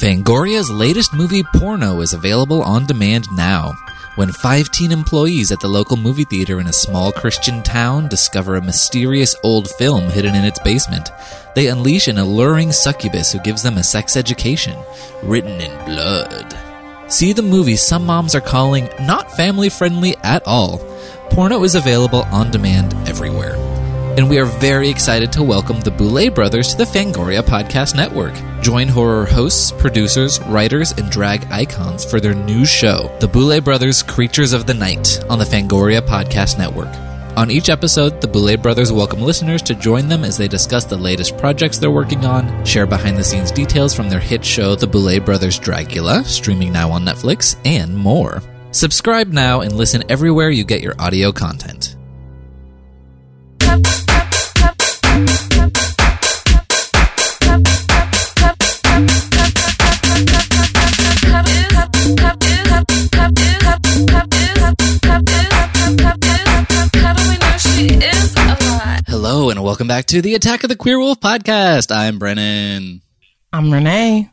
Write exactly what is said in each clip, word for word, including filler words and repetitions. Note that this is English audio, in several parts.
Fangoria's latest movie, Porno, is available on demand now. When five teen employees at the local movie theater in a small Christian town discover a mysterious old film hidden in its basement, they unleash an alluring succubus who gives them a sex education, written in blood. See the movie some moms are calling not family-friendly at all. Porno is available on demand everywhere. And we are very excited to welcome the Boulet brothers to the Fangoria Podcast Network. Join horror hosts, producers, writers, and drag icons for their new show, The Boulet Brothers Creatures of the Night, on the Fangoria Podcast Network. On each episode, the Boulet brothers welcome listeners to join them as they discuss the latest projects they're working on, share behind-the-scenes details from their hit show, The Boulet Brothers Dracula, streaming now on Netflix, and more. Subscribe now and listen everywhere you get your audio content. Hello and welcome back to the Attack of the Queer Wolf podcast. I'm Brennan. I'm Renee.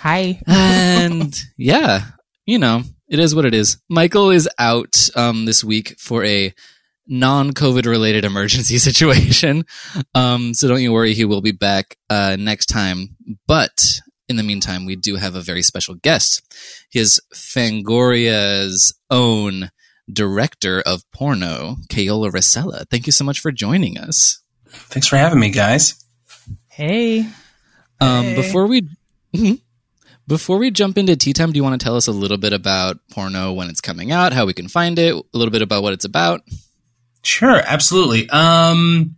Hi. And yeah, you know, it is what it is. Michael is out um, this week for a non-COVID related emergency situation. Um, so don't you worry, he will be back uh, next time. But in the meantime, we do have a very special guest. He is Fangoria's own director of Porno, Keola Racela. Thank you so much for joining us. Thanks for having me, guys. Hey. Um, hey. Before we before we jump into Tea Time, do you want to tell us a little bit about Porno, when it's coming out, how we can find it, a little bit about what it's about? Sure, absolutely. Um,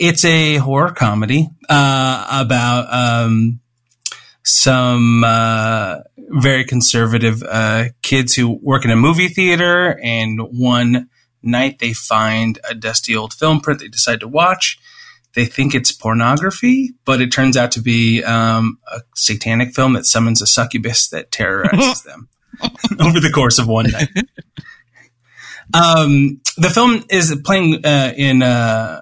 it's a horror comedy uh, about um, some uh, very conservative uh, kids who work in a movie theater, and one night they find a dusty old film print they decide to watch. They think it's pornography, but it turns out to be um, a satanic film that summons a succubus that terrorizes them over the course of one night. Um, the film is playing uh, in uh,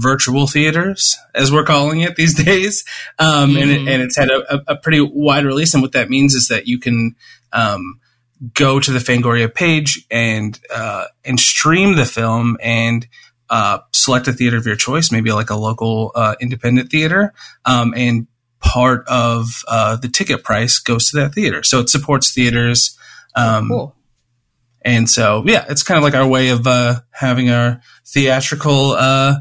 virtual theaters, as we're calling it these days, um, mm. and, it, and it's had a, a pretty wide release. And what that means is that you can um, go to the Fangoria page and uh, and stream the film and uh, select a theater of your choice, maybe like a local uh, independent theater, um, and part of uh, the ticket price goes to that theater. So it supports theaters. Um, oh, cool. And so, yeah, it's kind of like our way of uh, having our theatrical uh,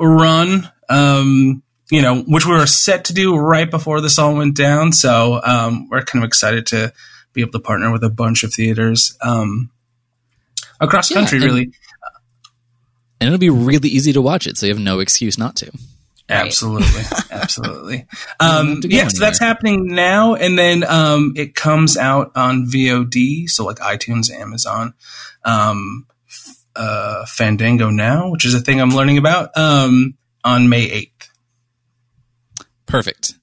run, um, you know, which we were set to do right before this all went down. So um, we're kind of excited to be able to partner with a bunch of theaters um, across the yeah, country, and, really. And it'll be really easy to watch it, so you have no excuse not to. Right. Absolutely. Absolutely. Um, yeah, so that's happening now. And then um, it comes out on V O D, so like iTunes, Amazon, um, uh, Fandango Now, which is a thing I'm learning about, um, on May eighth. Perfect.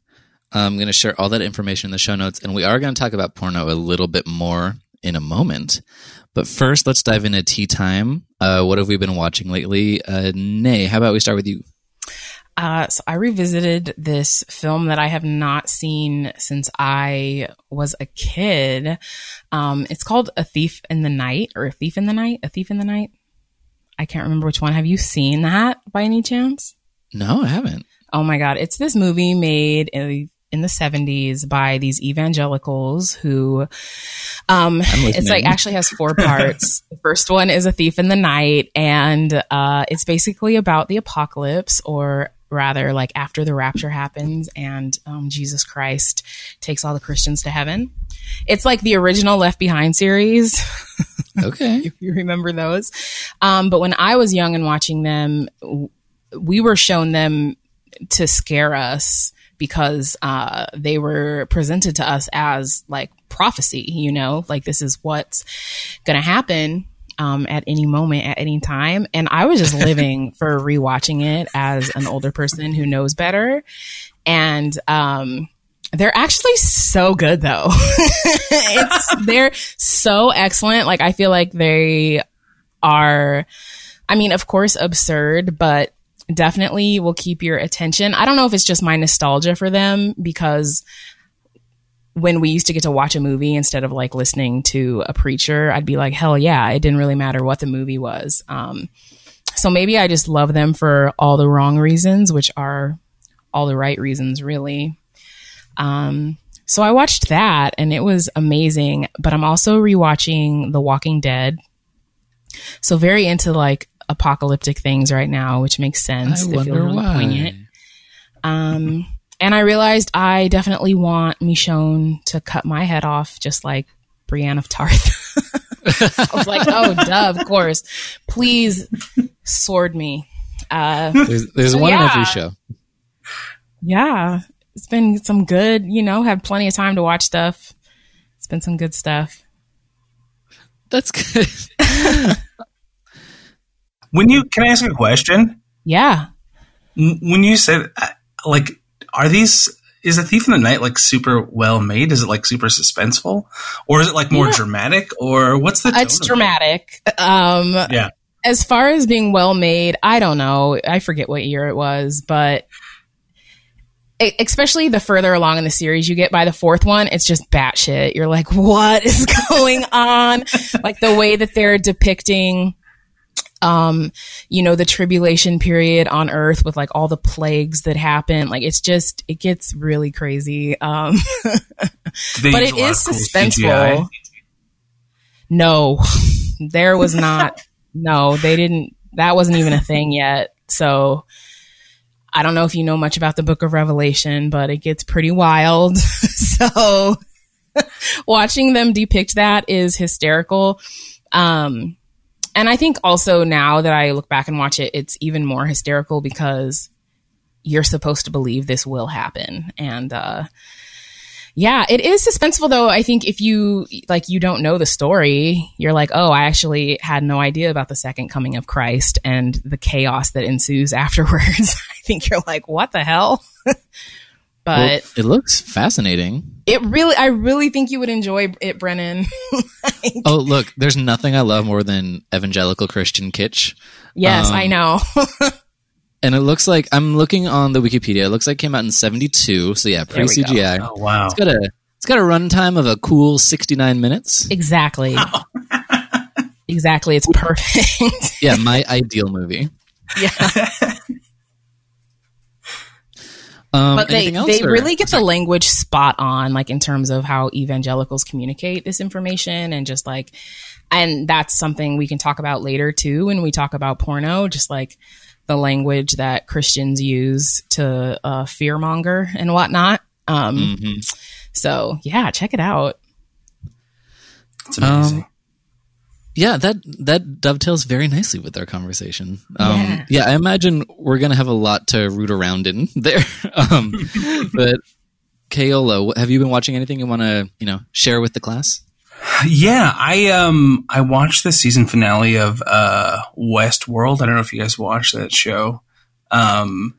I'm going to share all that information in the show notes, and we are going to talk about Porno a little bit more in a moment. But first, let's dive into Tea Time. Uh, what have we been watching lately? Uh, Nay, how about we start with you? Uh, so I revisited this film that I have not seen since I was a kid. Um, it's called A Thief in the Night, or A Thief in the Night, A Thief in the Night. I can't remember which one. Have you seen that by any chance? No, I haven't. Oh my God. It's this movie made in, in the seventies by these evangelicals who, um, it's like actually has four parts. The first one is A Thief in the Night. And, uh, it's basically about the apocalypse, or rather like after the rapture happens and um, Jesus Christ takes all the Christians to heaven. It's like the original Left Behind series. Okay. If you remember those. Um, but when I was young and watching them, we were shown them to scare us because uh, they were presented to us as like prophecy, you know, like this is what's going to happen. Um, at any moment, at any time. And I was just living for rewatching it as an older person who knows better. And um, they're actually so good, though. it's They're so excellent. Like, I feel like they are, I mean, of course, absurd, but definitely will keep your attention. I don't know if it's just my nostalgia for them, because when we used to get to watch a movie instead of like listening to a preacher, I'd be like, hell yeah, it didn't really matter what the movie was. Um, so maybe I just love them for all the wrong reasons, which are all the right reasons, really. Um, so I watched that and it was amazing, but I'm also rewatching The Walking Dead. So very into like apocalyptic things right now, which makes sense. I they wonder feel really why. Poignant. Um, and I realized I definitely want Michonne to cut my head off, just like Brienne of Tarth. I was like, oh, duh, of course. Please sword me. Uh, there's there's so one yeah. in every show. Yeah. It's been some good, you know, have plenty of time to watch stuff. It's been some good stuff. That's good. When you can I ask a question? Yeah. When you said, like, are these is A Thief in the Night like super well made? Is it like super suspenseful, or is it like more yeah. dramatic, or what's the? It's dramatic. Um, yeah. As far as being well made, I don't know. I forget what year it was, but especially the further along in the series you get, by the fourth one, it's just batshit. You're like, what is going on? Like the way that they're depicting, um, you know, the tribulation period on Earth with like all the plagues that happen. Like it's just, it gets really crazy. Um, but it is suspenseful. C G I? No, there was not. No, they didn't. That wasn't even a thing yet. So I don't know if you know much about the Book of Revelation, but it gets pretty wild. So watching them depict that is hysterical. Um, and I think also now that I look back and watch it, it's even more hysterical because you're supposed to believe this will happen. And uh, yeah, it is suspenseful, though. I think if you like, you don't know the story, you're like, oh, I actually had no idea about the second coming of Christ and the chaos that ensues afterwards. Think you're like, what the hell? But well, it looks fascinating. It really, I really think you would enjoy it, Brennan. Like, oh, look, there's nothing I love more than evangelical Christian kitsch. Yes, um, I know. And it looks like, I'm looking on the Wikipedia, it looks like it came out in seventy-two, so yeah, pre-C G I. Oh, wow. It's got a, it's got a runtime of a cool sixty-nine minutes. Exactly. Oh. Exactly, it's perfect. Yeah, my ideal movie. Yeah. Um, but they, else, they really get the language spot on, like in terms of how evangelicals communicate this information, and just like, and that's something we can talk about later too when we talk about porno, just like the language that Christians use to uh, fearmonger and whatnot. Um, mm-hmm. So yeah, check it out. It's amazing. Um, yeah, that that dovetails very nicely with our conversation. Um, yeah. yeah, I imagine we're going to have a lot to root around in there. Um, but Keola, have you been watching anything you want to, you know, share with the class? Yeah, I um I watched the season finale of uh, Westworld. I don't know if you guys watched that show. Um,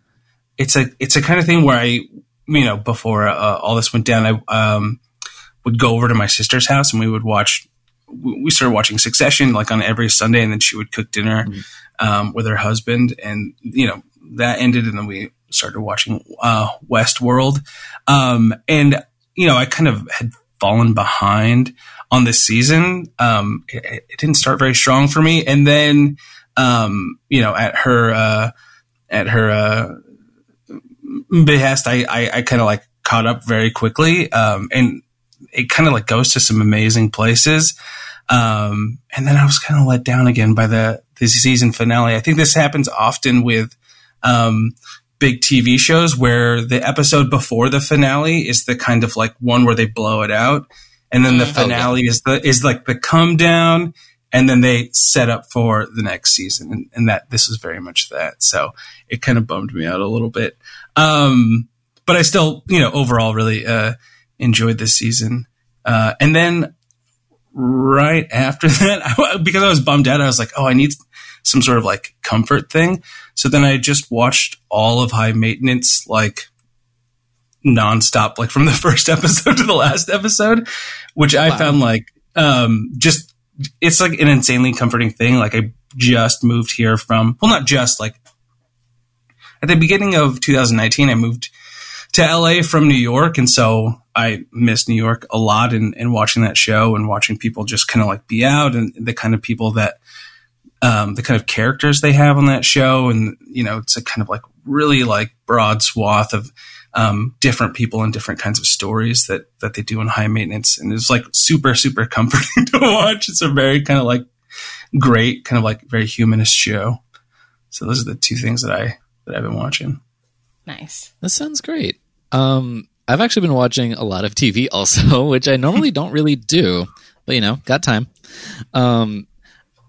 it's a it's a kind of thing where I, you know, before uh, all this went down, I um would go over to my sister's house and we would watch. We started watching Succession like on every Sunday, and then she would cook dinner mm-hmm. um, with her husband, and you know that ended, and then we started watching uh, Westworld, um, and you know I kind of had fallen behind on this season. Um, it, it didn't start very strong for me, and then um, you know at her uh, at her uh, behest, I I, I kind of like caught up very quickly, um, and. It kind of like goes to some amazing places. Um, and then I was kind of let down again by the, the season finale. I think this happens often with um, big T V shows where the episode before the finale is the kind of like one where they blow it out. And then the finale okay. is the, is like the come down, and then they set up for the next season. And, and that, this was very much that. So it kind of bummed me out a little bit. Um, but I still, you know, overall really, uh, enjoyed this season. Uh, and then right after that, I, because I was bummed out, I was like, oh, I need some sort of like comfort thing. So then I just watched all of High Maintenance, like nonstop, like from the first episode to the last episode, which I wow. found like, um, just, it's like an insanely comforting thing. Like I just moved here from, well, not just like at the beginning of two thousand nineteen, I moved to L A from New York. And so I miss New York a lot, and, and watching that show and watching people just kind of like be out, and the kind of people that, um, the kind of characters they have on that show. And, you know, it's a kind of like really like broad swath of, um, different people and different kinds of stories that, that they do in High Maintenance. And it's like super, super comforting to watch. It's a very kind of like great, kind of like very humanist show. So those are the two things that I, that I've been watching. Nice. That sounds great. Um, I've actually been watching a lot of T V also, which I normally don't really do, but you know, got time. Um,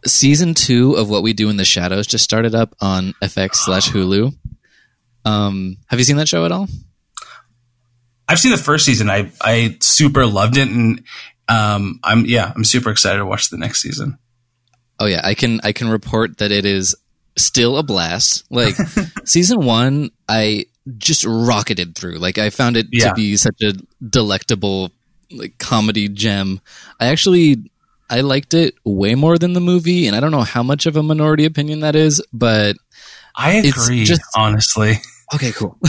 season two of What We Do in the Shadows just started up on F X slash Hulu. Um, have you seen that show at all? I've seen the first season. I, I super loved it. And, um, I'm, yeah, I'm super excited to watch the next season. Oh yeah. I can, I can report that it is still a blast. Like season one, I just rocketed through. Like I found it yeah. to be such a delectable like comedy gem. I actually, I liked it way more than the movie. And I don't know how much of a minority opinion that is, but I agree, just, honestly. Okay, cool.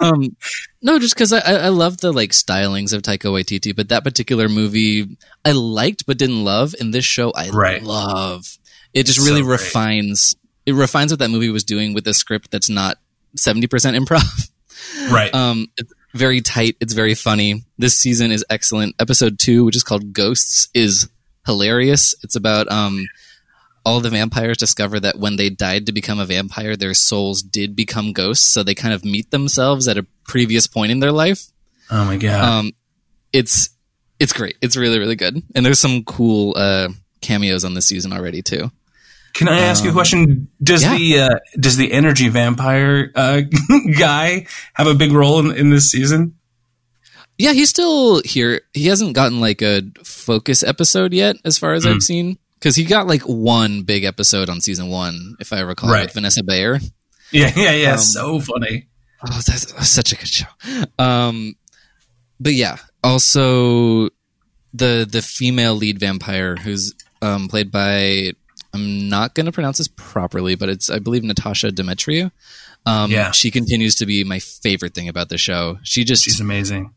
um, no, just because I, I love the like stylings of Taika Waititi, but that particular movie I liked but didn't love, and this show I right. love. It just really so refines. It refines what that movie was doing with a script that's not seventy percent improv. Right. Um, it's very tight. It's very funny. This season is excellent. Episode two, which is called Ghosts, is hilarious. It's about... Um, all the vampires discover that when they died to become a vampire, their souls did become ghosts. So they kind of meet themselves at a previous point in their life. Oh my God. Um, it's, it's great. It's really, really good. And there's some cool uh, cameos on this season already too. Can I ask um, you a question? Does yeah. the, uh, does the energy vampire uh, guy have a big role in, in this season? Yeah, he's still here. He hasn't gotten like a focus episode yet, as far as mm. I've seen. Because he got like one big episode on season one, if I recall, right. with Vanessa Bayer. Yeah, yeah, yeah. Um, so funny. Oh, that's, that's such a good show. Um, but yeah, also the the female lead vampire who's um, played by, I'm not going to pronounce this properly, but it's, I believe, Natasia Demetriou. Um, yeah. She continues to be my favorite thing about the show. She just She's amazing.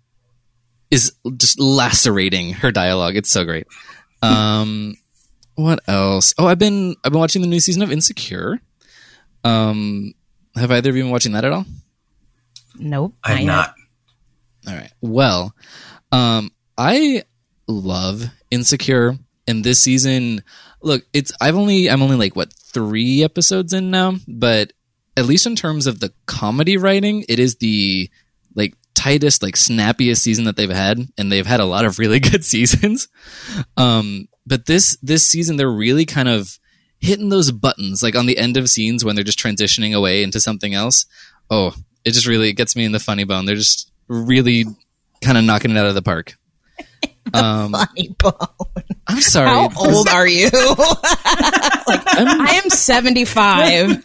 Is just lacerating her dialogue. It's so great. Um What else? Oh, I've been I've been watching the new season of Insecure. Um, have either of you been watching that at all? Nope, I have not. All right. Well, um, I love Insecure, and this season, look, it's I've only I'm only like what three episodes in now, but at least in terms of the comedy writing, it is the like tightest, like snappiest season that they've had, and they've had a lot of really good seasons. Um. But this this season, they're really kind of hitting those buttons, like on the end of scenes when they're just transitioning away into something else. Oh, it just really it gets me in the funny bone. They're just really kind of knocking it out of the park. The um, funny bone. I'm sorry. How old are you? like, I'm, I am seventy-five.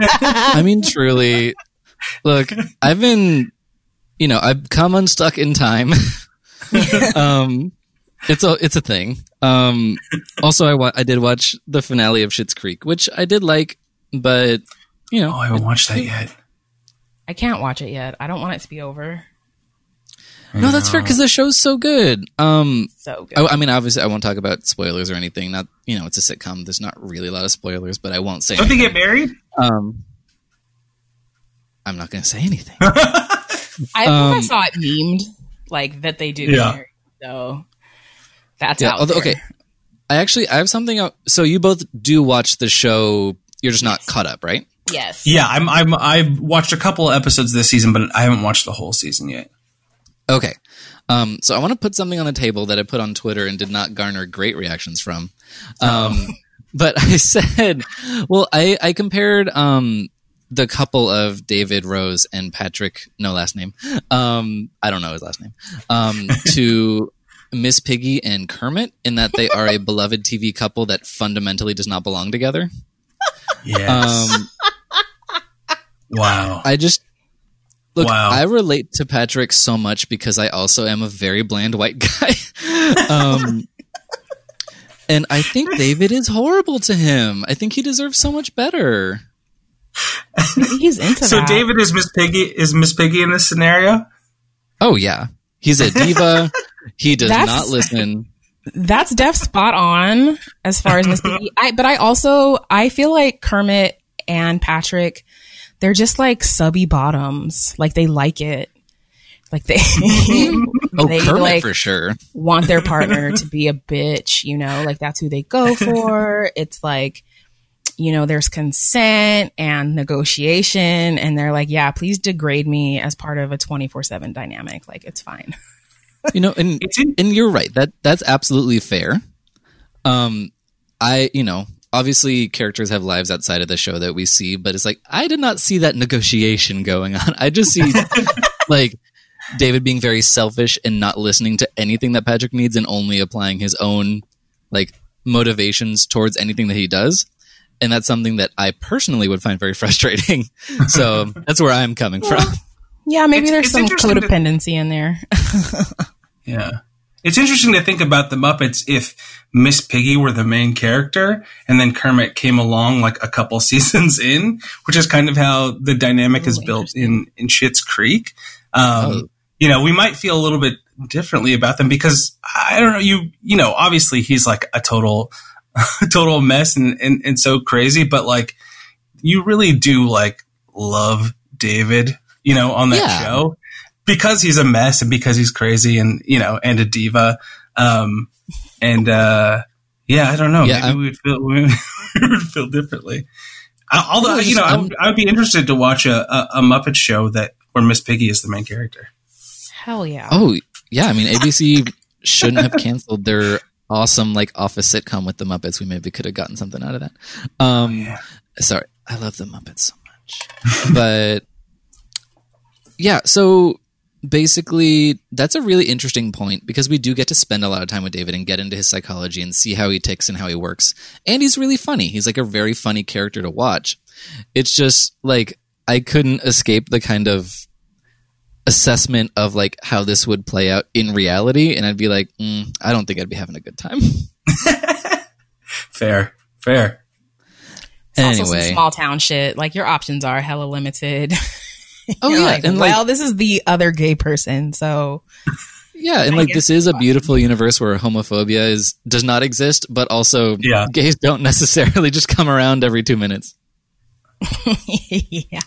I mean, truly. Look, I've been, you know, I've come unstuck in time. um It's a it's a thing. Um, also, I wa- I did watch the finale of Schitt's Creek, which I did like, but you know, oh, I haven't watched that yet. I can't watch it yet. I don't want it to be over. I no, know. That's fair because the show's so good. Um, so good. I, I mean, obviously, I won't talk about spoilers or anything. Not you know, it's a sitcom. There's not really a lot of spoilers, but I won't say. Don't they get married? Um, I'm not going to say anything. I think um, I saw it memed like that. They do. Yeah. Get married, so. That's yeah, out although, okay. I actually I have something else. So you both do watch the show. You're just not caught up, right? Yes. Yeah, I'm I'm I've watched a couple episodes this season, but I haven't watched the whole season yet. Okay. Um so I want to put something on the table that I put on Twitter and did not garner great reactions from. Um but I said, well, I I compared um the couple of David Rose and Patrick, no last name. Um I don't know his last name. Um to Miss Piggy and Kermit, in that they are a beloved T V couple that fundamentally does not belong together. Yes. Um, wow. I just look. Wow. I relate to Patrick so much because I also am a very bland white guy, um, and I think David is horrible to him. I think he deserves so much better. Maybe he's into so that. So David is Miss Piggy. Is Miss Piggy in this scenario? Oh yeah, he's a diva. He does That's, not listen. That's Def spot on as far as Miss Piggy. I, but I also I feel like Kermit and Patrick, they're just like subby bottoms. Like they like it. Like they, oh, they Kermit like, for sure want their partner to be a bitch. You know, like that's who they go for. It's like, you know, there's consent and negotiation, and they're like, yeah, please degrade me as part of a twenty-four seven dynamic. Like, it's fine. You know, and and you're right. That that's absolutely fair. Um, I, you know, obviously characters have lives outside of the show that we see, but it's like, I did not see that negotiation going on. I just see like David being very selfish and not listening to anything that Patrick needs and only applying his own like motivations towards anything that he does. And that's something that I personally would find very frustrating. So that's where I'm coming yeah. from. Yeah, maybe it's, there's it's some codependency to, in there. Yeah. It's interesting to think about the Muppets if Miss Piggy were the main character and then Kermit came along like a couple seasons in, which is kind of how the dynamic oh, is built in, in Schitt's Creek. Um, oh. You know, we might feel a little bit differently about them because, I don't know, you you know, obviously he's like a total... A total mess and, and, and so crazy, but like you really do like love David, you know, on that yeah. show because he's a mess and because he's crazy and, you know, and a diva. Um, and uh, yeah, I don't know. Yeah, Maybe we'd feel, we would feel differently. I, although, you know, I would, I would be interested to watch a, a, a Muppet show that where Miss Piggy is the main character. Hell yeah. Oh, yeah. I mean, A B C shouldn't have canceled their awesome like office sitcom with the Muppets. We maybe could have gotten something out of that. Um, oh, yeah. Sorry, I love the Muppets so much. But yeah, so basically that's a really interesting point because we do get to spend a lot of time with David and get into his psychology and see how he ticks and how he works. And he's really funny. He's like a very funny character to watch. It's just like I couldn't escape the kind of assessment of like how this would play out in reality, and I'd be like, mm, I don't think I'd be having a good time. fair, fair. It's anyway, also some small town shit. Like your options are hella limited. Oh yeah, like, and well, like, this is the other gay person, so yeah, and I like this is a beautiful universe where homophobia is does not exist, but also yeah. gays don't necessarily just come around every two minutes. yeah.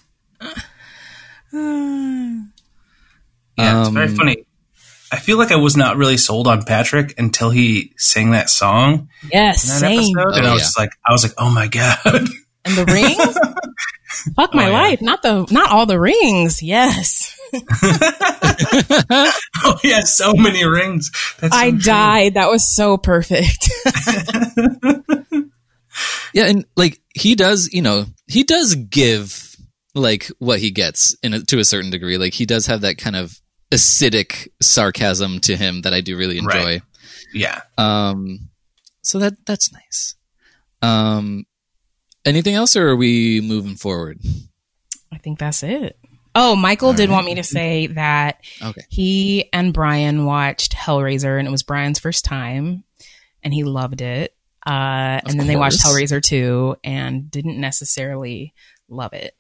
Uh, Yeah, it's very um, funny. I feel like I was not really sold on Patrick until he sang that song. Yes, yeah, same. Episode, and oh, I was yeah. like, I was like, oh my god! And the rings, fuck my oh, yeah. life. Not the, not all the rings. Yes. Oh yeah, so many rings. That's so I true. died. That was so perfect. Yeah, and like he does, you know, he does give like what he gets in a, to a certain degree. Like he does have that kind of acidic sarcasm to him that I do really enjoy. Right. Yeah. Um, so that that's nice. Um, anything else, or are we moving forward? I think that's it. Oh, Michael All did right. want me to say that okay. he and Brian watched Hellraiser, and it was Brian's first time, and he loved it. Uh, and of then course. They watched Hellraiser two and didn't necessarily love it.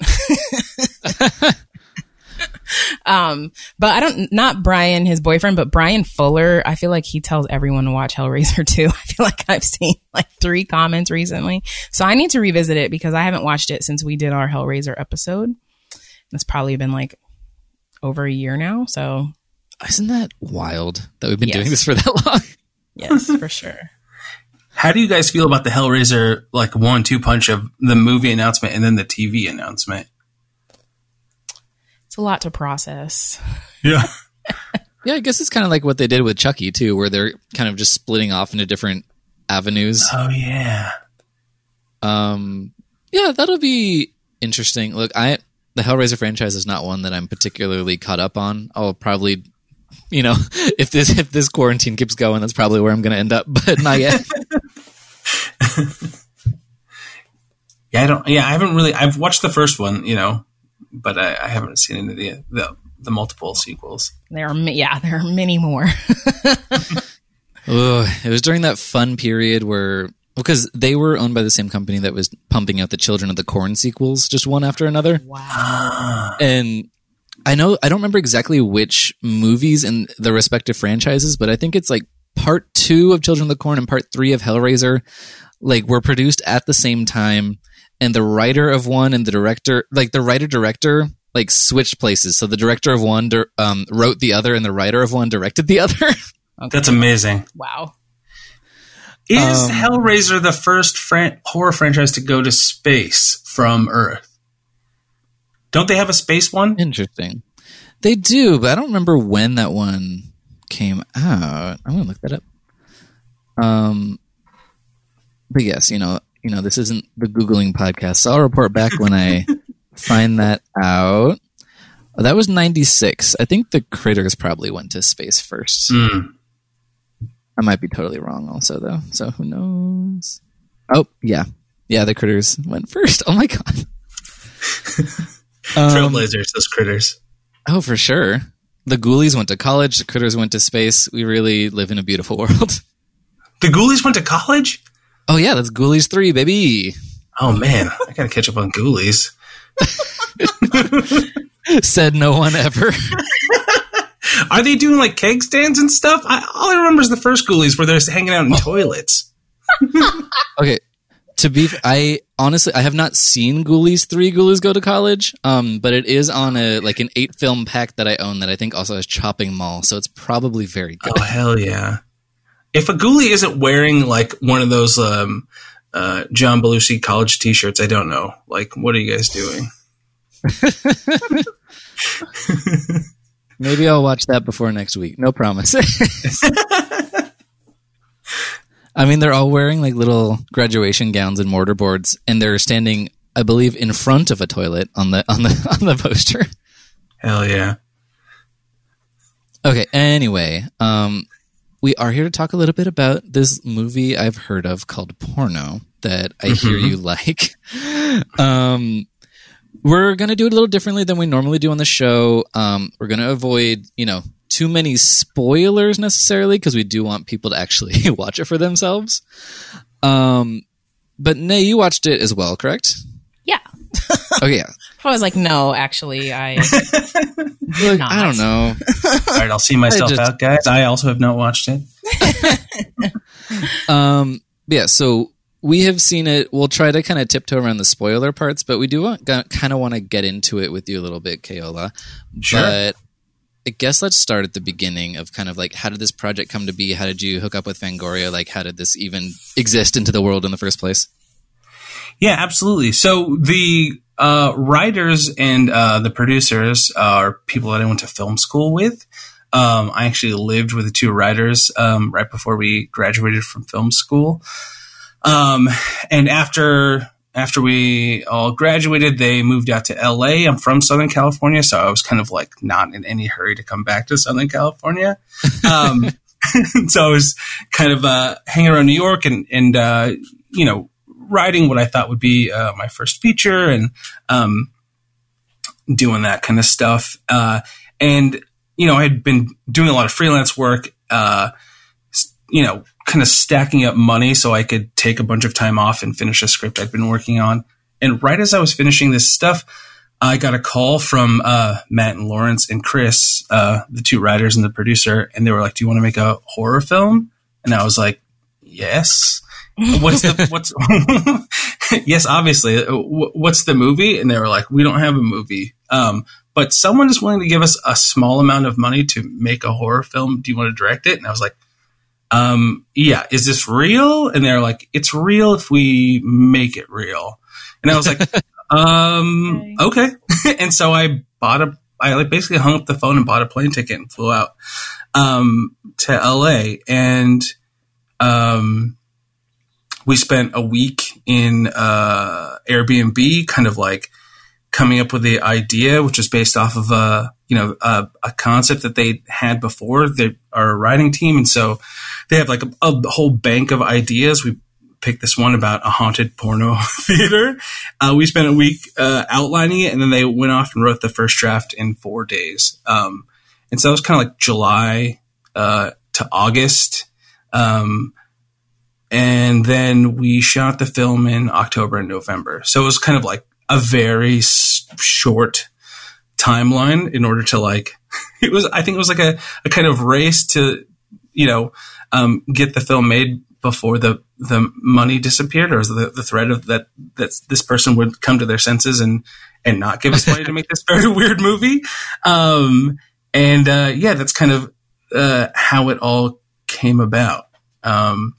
Um, but I don't, not Brian, his boyfriend, but Brian Fuller. I feel like he tells everyone to watch Hellraiser too. I feel like I've seen like three comments recently. So I need to revisit it because I haven't watched it since we did our Hellraiser episode. That's probably been like over a year now. So isn't that wild that we've been yes. doing this for that long? Yes, for sure. How do you guys feel about the Hellraiser like one, two punch of the movie announcement and then the T V announcement? It's a lot to process. Yeah. Yeah, I guess it's kind of like what they did with Chucky too, where they're kind of just splitting off into different avenues. Oh yeah. Um, yeah, that'll be interesting. Look, I the Hellraiser franchise is not one that I'm particularly caught up on. I'll probably, you know, if this if this quarantine keeps going, that's probably where I'm going to end up, but not yet. yeah, I don't. Yeah, I haven't really. I've watched the first one, you know, but I, I haven't seen any of the, the the multiple sequels. There are, yeah, there are many more. Ugh, it was during that fun period where Because they were owned by the same company that was pumping out the Children of the Corn sequels, just one after another. Wow. And I know, I don't remember exactly which movies in the respective franchises, but I think it's like part two of Children of the Corn and part three of Hellraiser, like, were produced at the same time. And the writer of one and the director, like the writer director, like switched places. So the director of one um, wrote the other and the writer of one directed the other. Okay. That's amazing. Wow. Is um, Hellraiser the first fran- horror franchise to go to space from Earth? Don't they have a space one? Interesting. They do, but I don't remember when that one came out. I'm going to look that up. Um, but yes, you know, you know, this isn't the Googling podcast, so I'll report back when I find that out. Oh, that was ninety-six. I think the Critters probably went to space first. Mm. I might be totally wrong also, though. So who knows? Oh, yeah. Yeah, the Critters went first. Oh, my God. um, Trailblazers, those Critters. Oh, for sure. The Ghoulies went to college. The Critters went to space. We really live in a beautiful world. The Ghoulies went to college? Oh, yeah. That's Ghoulies three, baby. Oh, man. I got to catch up on Ghoulies. Said no one ever. Are they doing like keg stands and stuff? I, all I remember is the first Ghoulies where they're hanging out in oh. toilets. Okay, to be, I honestly I have not seen Ghoulies three, Ghoulies Go to College, um, but it is on a like an eight film pack that I own that I think also has Chopping Mall, so it's probably very good. Oh hell yeah! If a ghoulie isn't wearing like one of those um, uh, John Belushi college T-shirts, I don't know. Like, what are you guys doing? Maybe I'll watch that before next week. No promises. I mean, they're all wearing like little graduation gowns and mortar boards, and they're standing, I believe, in front of a toilet on the on the on the poster. Hell yeah. Okay. Anyway, um, we are here to talk a little bit about this movie I've heard of called Porno that I mm-hmm. hear you like. Um. We're going to do it a little differently than we normally do on the show. Um, we're going to avoid, you know, too many spoilers necessarily because we do want people to actually watch it for themselves. Um, but, Nay, you watched it as well, correct? Yeah. Oh, yeah. I was like, no, actually, I did not. I don't know. All right, I'll see myself just, out, guys. I also have not watched it. um, yeah, so... We have seen it. We'll try to kind of tiptoe around the spoiler parts, but we do want, kind of want to get into it with you a little bit, Keola. Sure. But I guess let's start at the beginning of kind of like, how did this project come to be? How did you hook up with Fangoria? Like, how did this even exist into the world in the first place? Yeah, absolutely. So the uh, writers and uh, the producers are people that I went to film school with. Um, I actually lived with the two writers um, right before we graduated from film school. Um, and after, after we all graduated, they moved out to L A. I'm from Southern California, so I was kind of like not in any hurry to come back to Southern California. Um, so I was kind of, uh, hanging around New York and, and, uh, you know, writing what I thought would be, uh, my first feature and, um, doing that kind of stuff. Uh, and, you know, I had been doing a lot of freelance work, uh, you know, kind of stacking up money so I could take a bunch of time off and finish a script I'd been working on. And right as I was finishing this stuff, I got a call from uh, Matt and Lawrence and Chris, uh, the two writers and the producer, and they were like, do you want to make a horror film? And I was like, yes. What's the, what's, yes, obviously. What's the movie? And they were like, we don't have a movie. Um, but someone is willing to give us a small amount of money to make a horror film. Do you want to direct it? And I was like, Um, yeah, is this real? And they're like, it's real if we make it real. And I was like, um, okay. And so I bought a, I like basically hung up the phone and bought a plane ticket and flew out, um, to L A. And, um, we spent a week in, uh, Airbnb, kind of like coming up with the idea, which is based off of, a, you know, a, a concept that they had before. They are a writing team. And so, they have like a, a whole bank of ideas. We picked this one about a haunted porno theater. Uh, we spent a week uh, outlining it, and then they went off and wrote the first draft in four days. Um, and so it was kind of like July uh, to August. Um, And then we shot the film in October and November. So it was kind of like a very s- short timeline in order to like, it was, I think it was like a, a kind of race to, you know, um, get the film made before the, the money disappeared, or the, the threat of that, that this person would come to their senses and, and not give us money to make this very weird movie. Um, and, uh, yeah, that's kind of, uh, how it all came about. Um,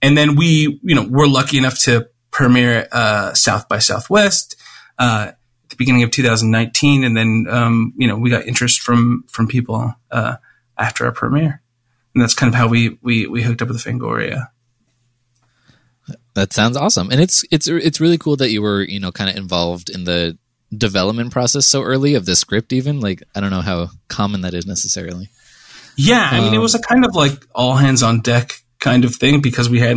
And then we, you know, we're lucky enough to premiere uh, South by Southwest uh, at the beginning of two thousand nineteen, and then um, you know, we got interest from from people uh, after our premiere, and that's kind of how we we we hooked up with Fangoria. That sounds awesome, and it's it's it's really cool that you were, you know, kind of involved in the development process so early of the script. Even like, I don't know how common that is necessarily. Yeah, I um, mean, it was a kind of like all hands on deck kind of thing, because we had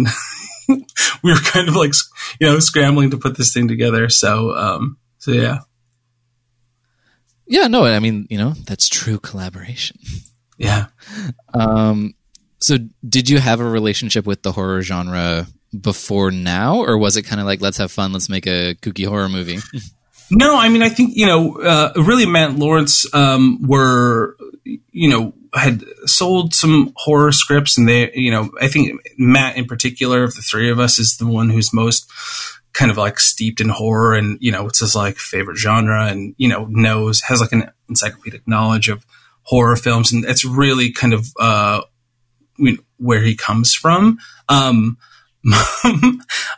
we were kind of like, you know, scrambling to put this thing together. So um so yeah yeah no I mean, you know, that's true collaboration. Yeah. Um so did you have a relationship with the horror genre before now, or was it kind of like, let's have fun, let's make a kooky horror movie? No, I mean, I think, you know, uh really Matt and Lawrence um were, you know, had sold some horror scripts, and they, you know, I think Matt in particular of the three of us is the one who's most kind of like steeped in horror, and, you know, it's his like favorite genre, and, you know, knows, has like an encyclopedic knowledge of horror films. And that's really kind of, uh, you know, where he comes from. Um, I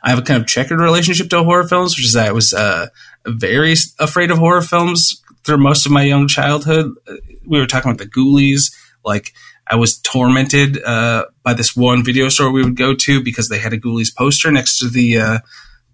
have a kind of checkered relationship to horror films, which is that I was, uh, very afraid of horror films through most of my young childhood. We were talking about the Ghoulies. Like, I was tormented uh, by this one video store we would go to because they had a Ghoulies poster next to the uh,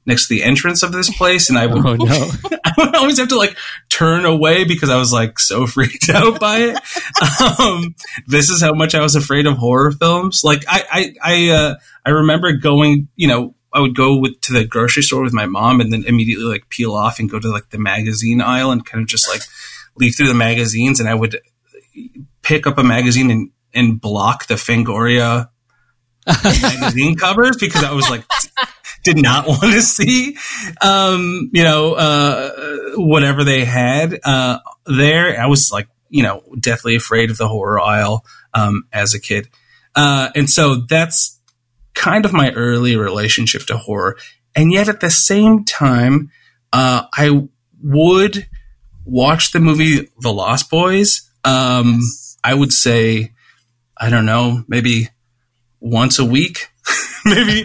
next to the entrance of this place, and I would, oh, no. I would always have to like turn away because I was like so freaked out by it. Um, this is how much I was afraid of horror films. Like, I I I, uh, I remember going, you know, I would go with to the grocery store with my mom, and then immediately like peel off and go to like the magazine aisle and kind of just like leaf through the magazines, and I would pick up a magazine and, and block the Fangoria magazine covers because I was like, did not want to see, um, you know, uh, whatever they had uh, there. I was like, you know, deathly afraid of the horror aisle um, as a kid. Uh, and so that's kind of my early relationship to horror. And yet at the same time, uh, I would watch the movie The Lost Boys. Um, yes. I would say, I don't know, maybe once a week, maybe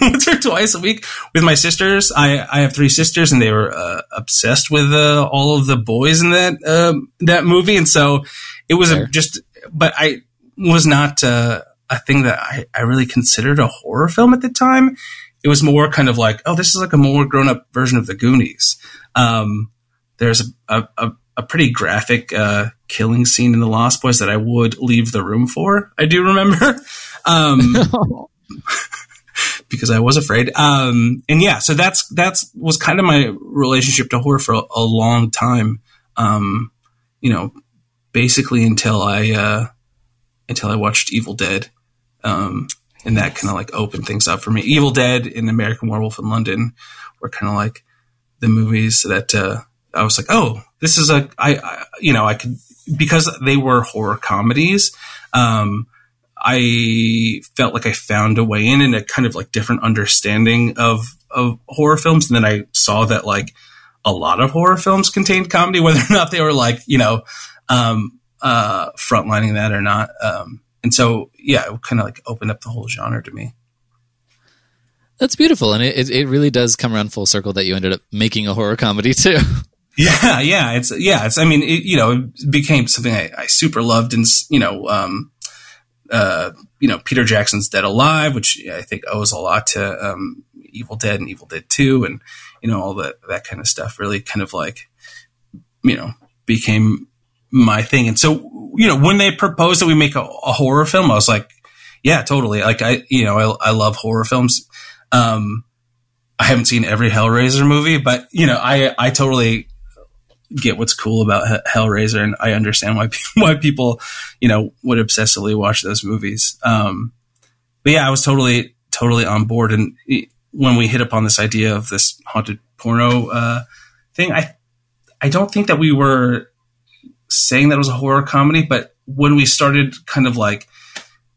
once or twice a week with my sisters. I, I have three sisters, and they were uh, obsessed with uh, all of the boys in that uh, that movie. And so it was a, just, but I was not uh, a thing that I, I really considered a horror film at the time. It was more kind of like, oh, this is like a more grown up version of the Goonies. Um, there's a, a, a a pretty graphic uh, killing scene in The Lost Boys that I would leave the room for. I do remember um, because I was afraid. Um, and yeah, so that's, that's was kind of my relationship to horror for a, a long time. Um, you know, basically until I, uh, until I watched Evil Dead. Um, and that kind of like opened things up for me. Evil Dead and American Werewolf in London were kind of like the movies that uh, I was like, oh, this is a, I, I, you know, I could, because they were horror comedies, um, I felt like I found a way in and a kind of like different understanding of, of horror films. And then I saw that like a lot of horror films contained comedy, whether or not they were like, you know, um, uh, frontlining that or not. Um, and so, yeah, it kind of like opened up the whole genre to me. That's beautiful. And it, it really does come around full circle that you ended up making a horror comedy too. Yeah, yeah, it's yeah, it's. I mean, it, you know, it became something I, I super loved, and you know, um, uh, you know, Peter Jackson's Dead Alive, which I think owes a lot to um, Evil Dead and Evil Dead Two, and you know, all that that kind of stuff. Really, kind of like, you know, became my thing. And so, you know, when they proposed that we make a, a horror film, I was like, yeah, totally. Like, I, you know, I, I love horror films. Um, I haven't seen every Hellraiser movie, but you know, I, I totally get what's cool about Hellraiser, and I understand why why people, you know, would obsessively watch those movies. Um, but yeah, I was totally totally on board. And when we hit upon this idea of this haunted porno uh, thing, I I don't think that we were saying that it was a horror comedy, but when we started kind of like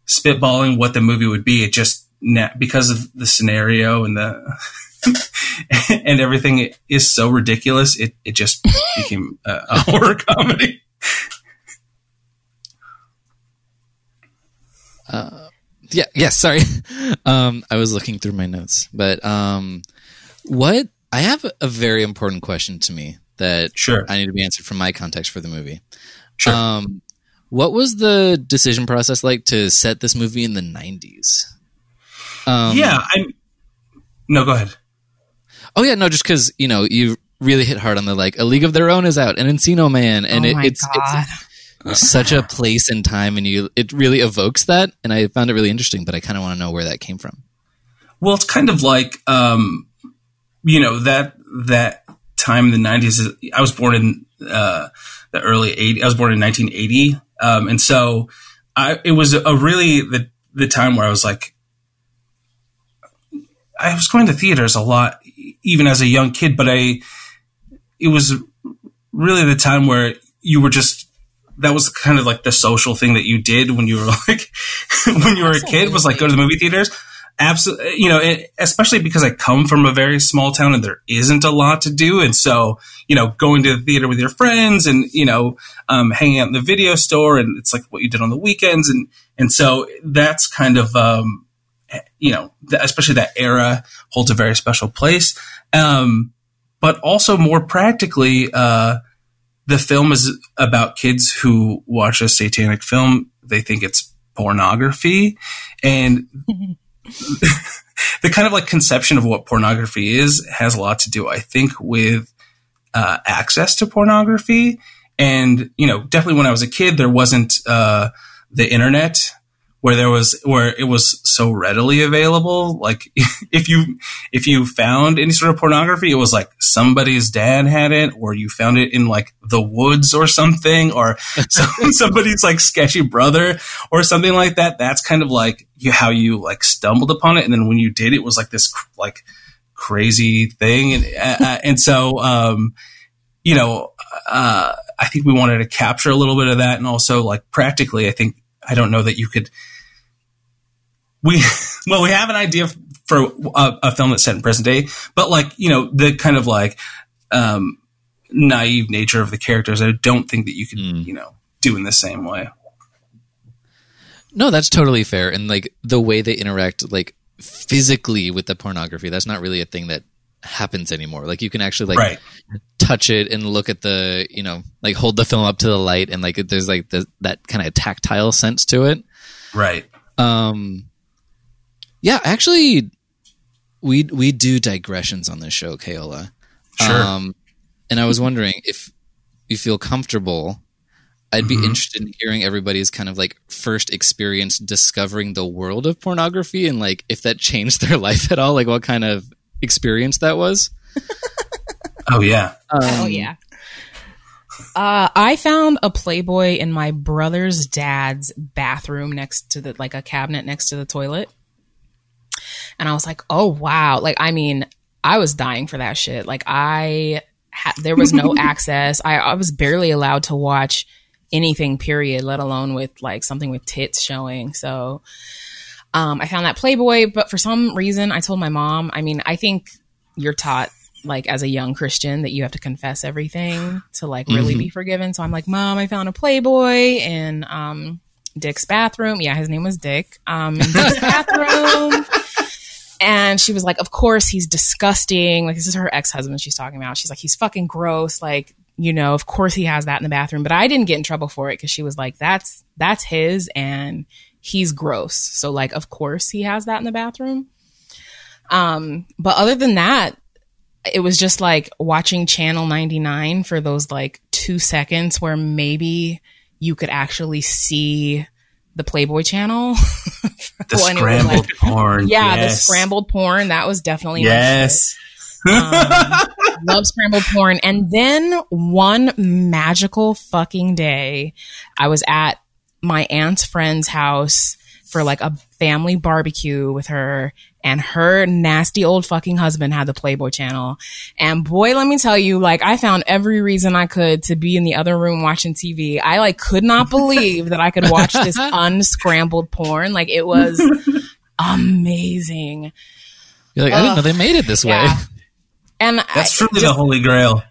spitballing what the movie would be, it just, because of the scenario and the and everything is so ridiculous, it, it just became a, a horror comedy. Uh, yeah, yeah, sorry. Um, I was looking through my notes. But um, what I have a very important question to me that sure. I need to be answered from my context for the movie. Sure. Um, what was the decision process like to set this movie in the nineties? Um, yeah, I'm... No, go ahead. Oh, yeah, no, just because, you know, you really hit hard on the, like, A League of Their Own is out, and Encino Man, and oh it, it's, it's such a place and time, and you it really evokes that, and I found it really interesting, but I kind of want to know where that came from. Well, it's kind of like, um, you know, that that time in the nineties, I was born in uh, the early eighties, I was born in nineteen eighty, um, and so I it was a really the the time where I was like, I was going to theaters a lot, even as a young kid, but I, it was really the time where you were just, that was kind of like the social thing that you did when you were like, when you were a kid was like, go to the movie theaters. Absolutely. You know, it, especially because I come from a very small town and there isn't a lot to do. And so, you know, going to the theater with your friends and, you know, um, hanging out in the video store, and it's like what you did on the weekends. And, and so that's kind of, um, you know, especially that era holds a very special place. Um, but also more practically, uh, the film is about kids who watch a satanic film. They think it's pornography. And the kind of like conception of what pornography is has a lot to do, I think, with uh, access to pornography. And, you know, definitely when I was a kid, there wasn't uh, the internet where there was, where it was so readily available. Like if you, if you found any sort of pornography, it was like somebody's dad had it, or you found it in like the woods or something, or some, somebody's like sketchy brother or something like that. That's kind of like you, how you like stumbled upon it. And then when you did, it was like this like crazy thing. And, uh, and so, um, you know, uh, I think we wanted to capture a little bit of that. And also like practically, I think, I don't know that you could. We well, we have an idea for a, a film that's set in present day, but like you know, the kind of like um, naive nature of the characters, I don't think that you could mm. you know do in the same way. No, that's totally fair, and like the way they interact, like physically with the pornography, that's not really a thing that happens anymore. Like you can actually like right. touch it and look at the, you know, like hold the film up to the light, and like there's like the, that kind of tactile sense to it. Right. Um, yeah, actually we, we do digressions on this show, Keola. Sure. Um, and I was wondering if you feel comfortable, I'd be mm-hmm. interested in hearing everybody's kind of like first experience discovering the world of pornography, and like if that changed their life at all, like what kind of experience that was. Oh yeah. Um, oh yeah. Uh, I found a Playboy in my brother's dad's bathroom next to the, like a cabinet next to the toilet. And I was like, oh wow. Like, I mean, I was dying for that shit. Like I had, there was no access. I, I was barely allowed to watch anything period, let alone with like something with tits showing. So Um, I found that Playboy, but for some reason I told my mom. I mean, I think you're taught like as a young Christian that you have to confess everything to like really mm-hmm. be forgiven. So I'm like, Mom, I found a Playboy in um, Dick's bathroom. Yeah, his name was Dick. Um, in Dick's bathroom. And she was like, of course, he's disgusting. Like, this is her ex-husband she's talking about. She's like, he's fucking gross. Like, you know, of course he has that in the bathroom. But I didn't get in trouble for it because she was like, that's that's his. And he's gross. So like, of course he has that in the bathroom. Um, but other than that, it was just like watching Channel ninety-nine for those like two seconds where maybe you could actually see the Playboy channel. The well, scrambled like, porn. Yeah. Yes. The scrambled porn. That was definitely. Yes. Um, love scrambled porn. And then one magical fucking day I was at my aunt's friend's house for like a family barbecue with her, and her nasty old fucking husband had the Playboy channel. And boy, let me tell you, like, I found every reason I could to be in the other room watching T V. I like could not believe that I could watch this unscrambled porn. Like, it was amazing. You're like, I didn't Ugh. know they made it this yeah. way. And that's truly really the holy grail.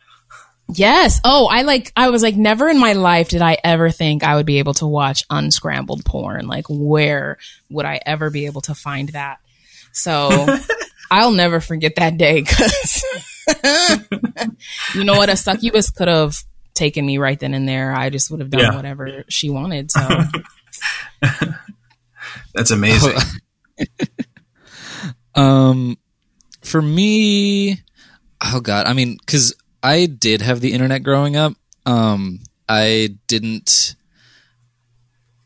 Yes. Oh, I like, I was like, never in my life did I ever think I would be able to watch unscrambled porn. Like, where would I ever be able to find that? So I'll never forget that day, because you know what? A succubus could have taken me right then and there. I just would have done yeah. whatever she wanted. So that's amazing. um, for me, oh God, I mean, because I did have the internet growing up. Um, I didn't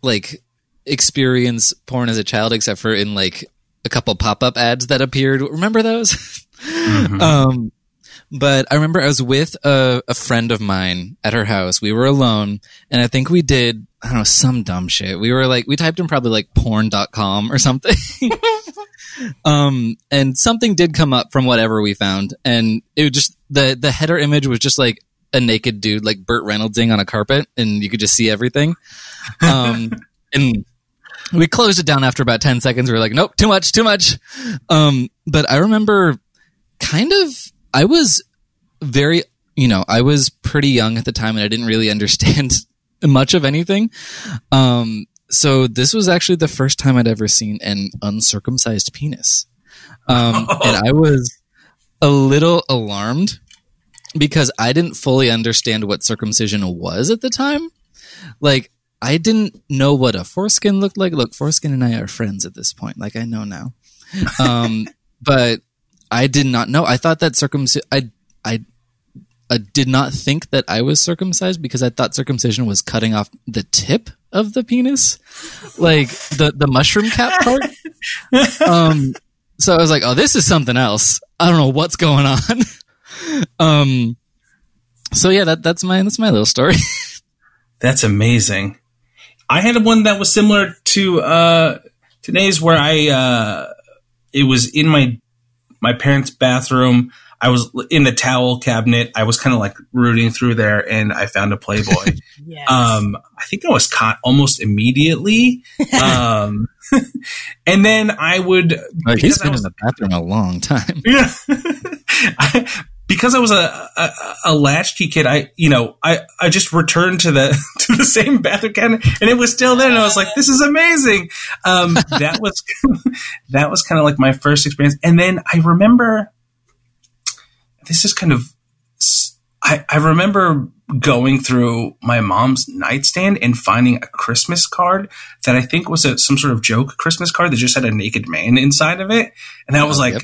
like experience porn as a child, except for in like a couple pop-up ads that appeared. Remember those? Mm-hmm. um, but I remember I was with a, a friend of mine at her house. We were alone, and I think we did, I don't know, some dumb shit. We were like, we typed in probably like porn dot com or something. Um, and something did come up from whatever we found, and it was just the the header image was just like a naked dude, like Burt Reynoldsing on a carpet, and you could just see everything. Um, and we closed it down after about ten seconds. We were like, nope, too much, too much. Um, but I remember, kind of, I was very, you know, I was pretty young at the time, and I didn't really understand much of anything. Um. So this was actually the first time I'd ever seen an uncircumcised penis. Um, oh. And I was a little alarmed because I didn't fully understand what circumcision was at the time. Like, I didn't know what a foreskin looked like. Look, foreskin and I are friends at this point. Like, I know now. Um, but I did not know. I thought that circumcision... I, I I did not think that I was circumcised because I thought circumcision was cutting off the tip of the penis, like the, the mushroom cap part. Um, so I was like, oh, this is something else. I don't know what's going on. Um, so yeah, that, that's my, that's my little story. That's amazing. I had one that was similar to, uh, today's, where I, uh, it was in my, my parents' bathroom. I was in the towel cabinet. I was kind of like rooting through there, and I found a Playboy. Yes. Um, I think I was caught almost immediately. Um, and then I would. Well, he's been was, in the bathroom a long time. Yeah. I, because I was a, a, a latchkey kid, I, you know, I, I just returned to the, to the same bathroom cabinet, and it was still there. And I was like, this is amazing. Um, that was, that was kind of like my first experience. And then I remember, this is kind of, I, I remember going through my mom's nightstand and finding a Christmas card that I think was a, some sort of joke Christmas card that just had a naked man inside of it. And I was oh, like, yep.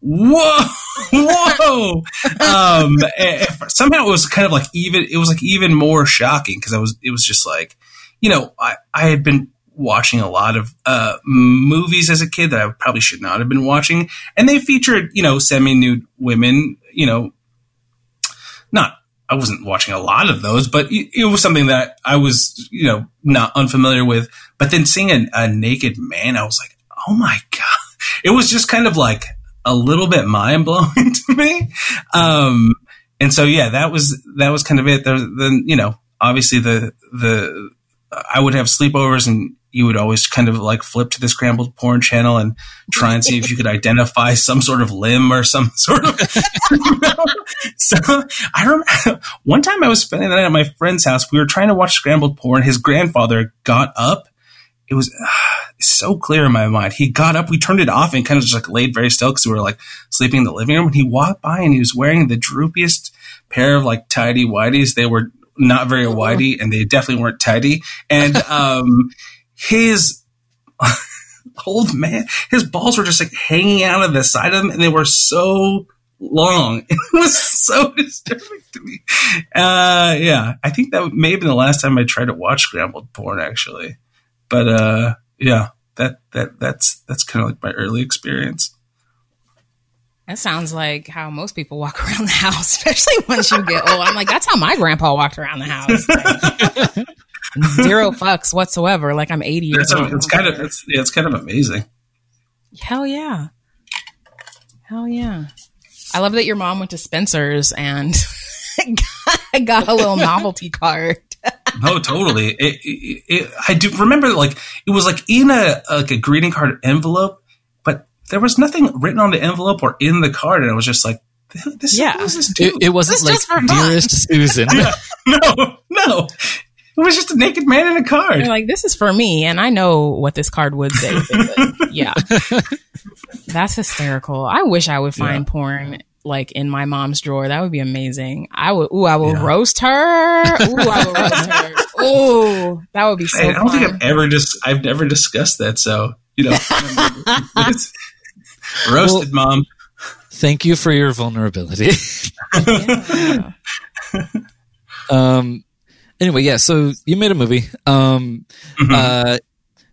whoa, whoa. um, somehow it was kind of like even, it was like even more shocking. Cause I was, it was just like, you know, I, I had been watching a lot of uh, movies as a kid that I probably should not have been watching. And they featured, you know, semi-nude women. You know, not, I wasn't watching a lot of those, but it, it was something that I was, you know, not unfamiliar with. But then seeing a, a naked man, I was like, oh my God. It was just kind of like a little bit mind blowing to me. Um, and so, yeah, that was, that was kind of it. There, then, you know, obviously the, the, I would have sleepovers, and you would always kind of like flip to the scrambled porn channel and try and see if you could identify some sort of limb or some sort of. You know? So I remember one time I was spending the night at my friend's house. We were trying to watch scrambled porn. His grandfather got up. It was uh, so clear in my mind. He got up. We turned it off and kind of just like laid very still because we were like sleeping in the living room. And he walked by, and he was wearing the droopiest pair of like tidy whities. They were not very whitey, and they definitely weren't tidy. And um, his old man, his balls were just like hanging out of the side of him, and they were so long. It was so disturbing to me. Uh, yeah, I think that may have been the last time I tried to watch scrambled porn, actually. But uh, yeah, that that that's that's kind of like my early experience. That sounds like how most people walk around the house, especially once you get old. I'm like, that's how my grandpa walked around the house. zero fucks whatsoever. Like I'm eighty years old. It's kind of it's, yeah, it's kind of amazing. Hell yeah, hell yeah. I love that your mom went to Spencer's and got a little novelty card. No, totally. It, it, it, I do remember, like it was like in a like a greeting card envelope, but there was nothing written on the envelope or in the card, and it was just like, this, yeah, was this dude? It, it wasn't this like dearest Susan. Yeah. No, no. It was just a naked man in a card. You're like, this is for me, and I know what this card would say. But, yeah, that's hysterical. I wish I would find yeah. porn like in my mom's drawer. That would be amazing. I would. Ooh, I will yeah. roast her. Ooh, I will roast her. Ooh, that would be so. I, I don't fun. think I've ever just. Dis- I've never discussed that. So you know, roasted well, mom. Thank you for your vulnerability. Yeah. um. Anyway, yeah, so you made a movie. Um, mm-hmm. uh,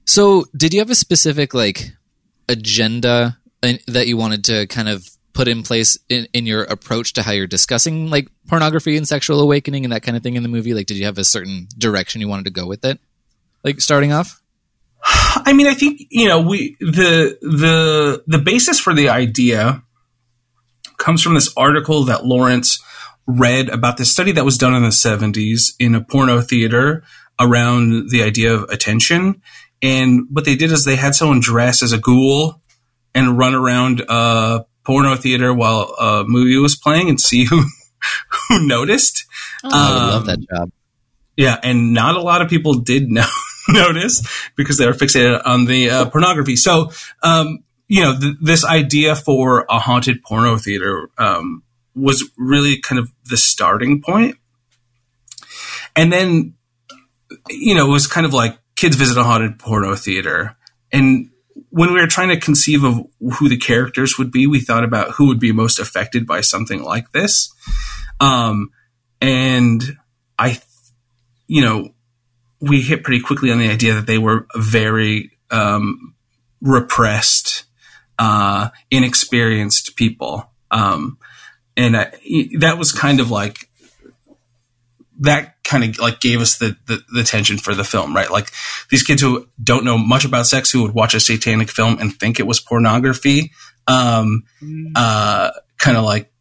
so did you have a specific like agenda in, that you wanted to kind of put in place in, in your approach to how you're discussing like pornography and sexual awakening and that kind of thing in the movie? Like, did you have a certain direction you wanted to go with it? Like starting off? I mean, I think, you know, we the the the basis for the idea comes from this article that Lawrence read about this study that was done in the seventies in a porno theater around the idea of attention. And what they did is they had someone dress as a ghoul and run around a porno theater while a movie was playing and see who, who noticed. Oh, um, I love that job. Yeah. And not a lot of people did know, notice because they were fixated on the uh, pornography. So, um, you know, th- this idea for a haunted porno theater, um, was really kind of the starting point. And then, you know, it was kind of like kids visit a haunted porno theater. And when we were trying to conceive of who the characters would be, we thought about who would be most affected by something like this. Um, and I, you know, we hit pretty quickly on the idea that they were very um, repressed, uh, inexperienced people. Um, And I, that was kind of like, that kind of like gave us the, the, the tension for the film, right? Like these kids who don't know much about sex, who would watch a satanic film and think it was pornography, um, uh, kind of like,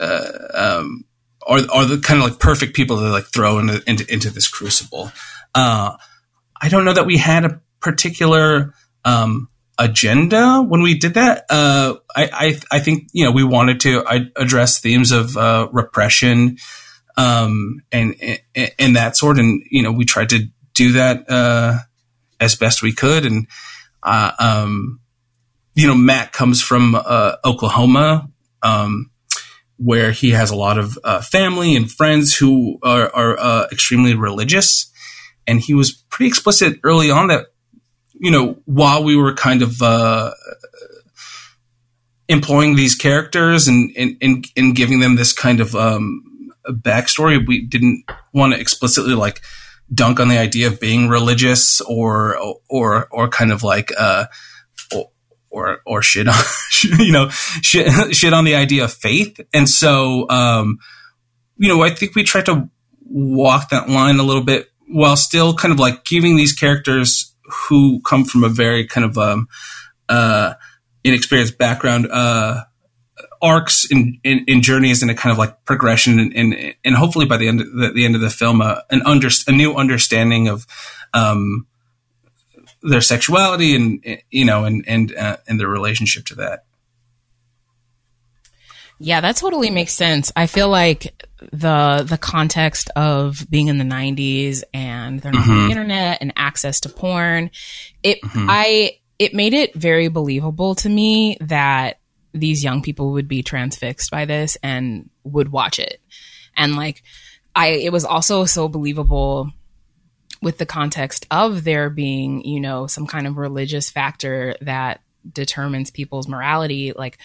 uh, um, are, are the kind of like perfect people that like throw into, into, into this crucible. Uh, I don't know that we had a particular, um, agenda when we did that. Uh, I, I, I think, you know, we wanted to I, address themes of, uh, repression, um, and, and, and that sort. And, you know, we tried to do that, uh, as best we could. And, uh, um, you know, Matt comes from, uh, Oklahoma, um, where he has a lot of, uh, family and friends who are, are, uh, extremely religious. And he was pretty explicit early on that, you know, while we were kind of uh, employing these characters and, and, and, and giving them this kind of um, backstory, we didn't want to explicitly like dunk on the idea of being religious or or or kind of like uh, or, or or shit on you know shit, shit on the idea of faith. And so um, you know, I think we tried to walk that line a little bit while still kind of like giving these characters who come from a very kind of um, uh, inexperienced background, uh, arcs in, in, in journeys and a kind of like progression, and and, and hopefully by the end of the, the end of the film, uh, an under a new understanding of um, their sexuality and, you know, and and uh, and their relationship to that. Yeah, that totally makes sense. I feel like the the context of being in the nineties and they're not mm-hmm. on the internet and access to porn, it mm-hmm. I it made it very believable to me that these young people would be transfixed by this and would watch it. And like I it was also so believable with the context of there being, you know, some kind of religious factor that determines people's morality, like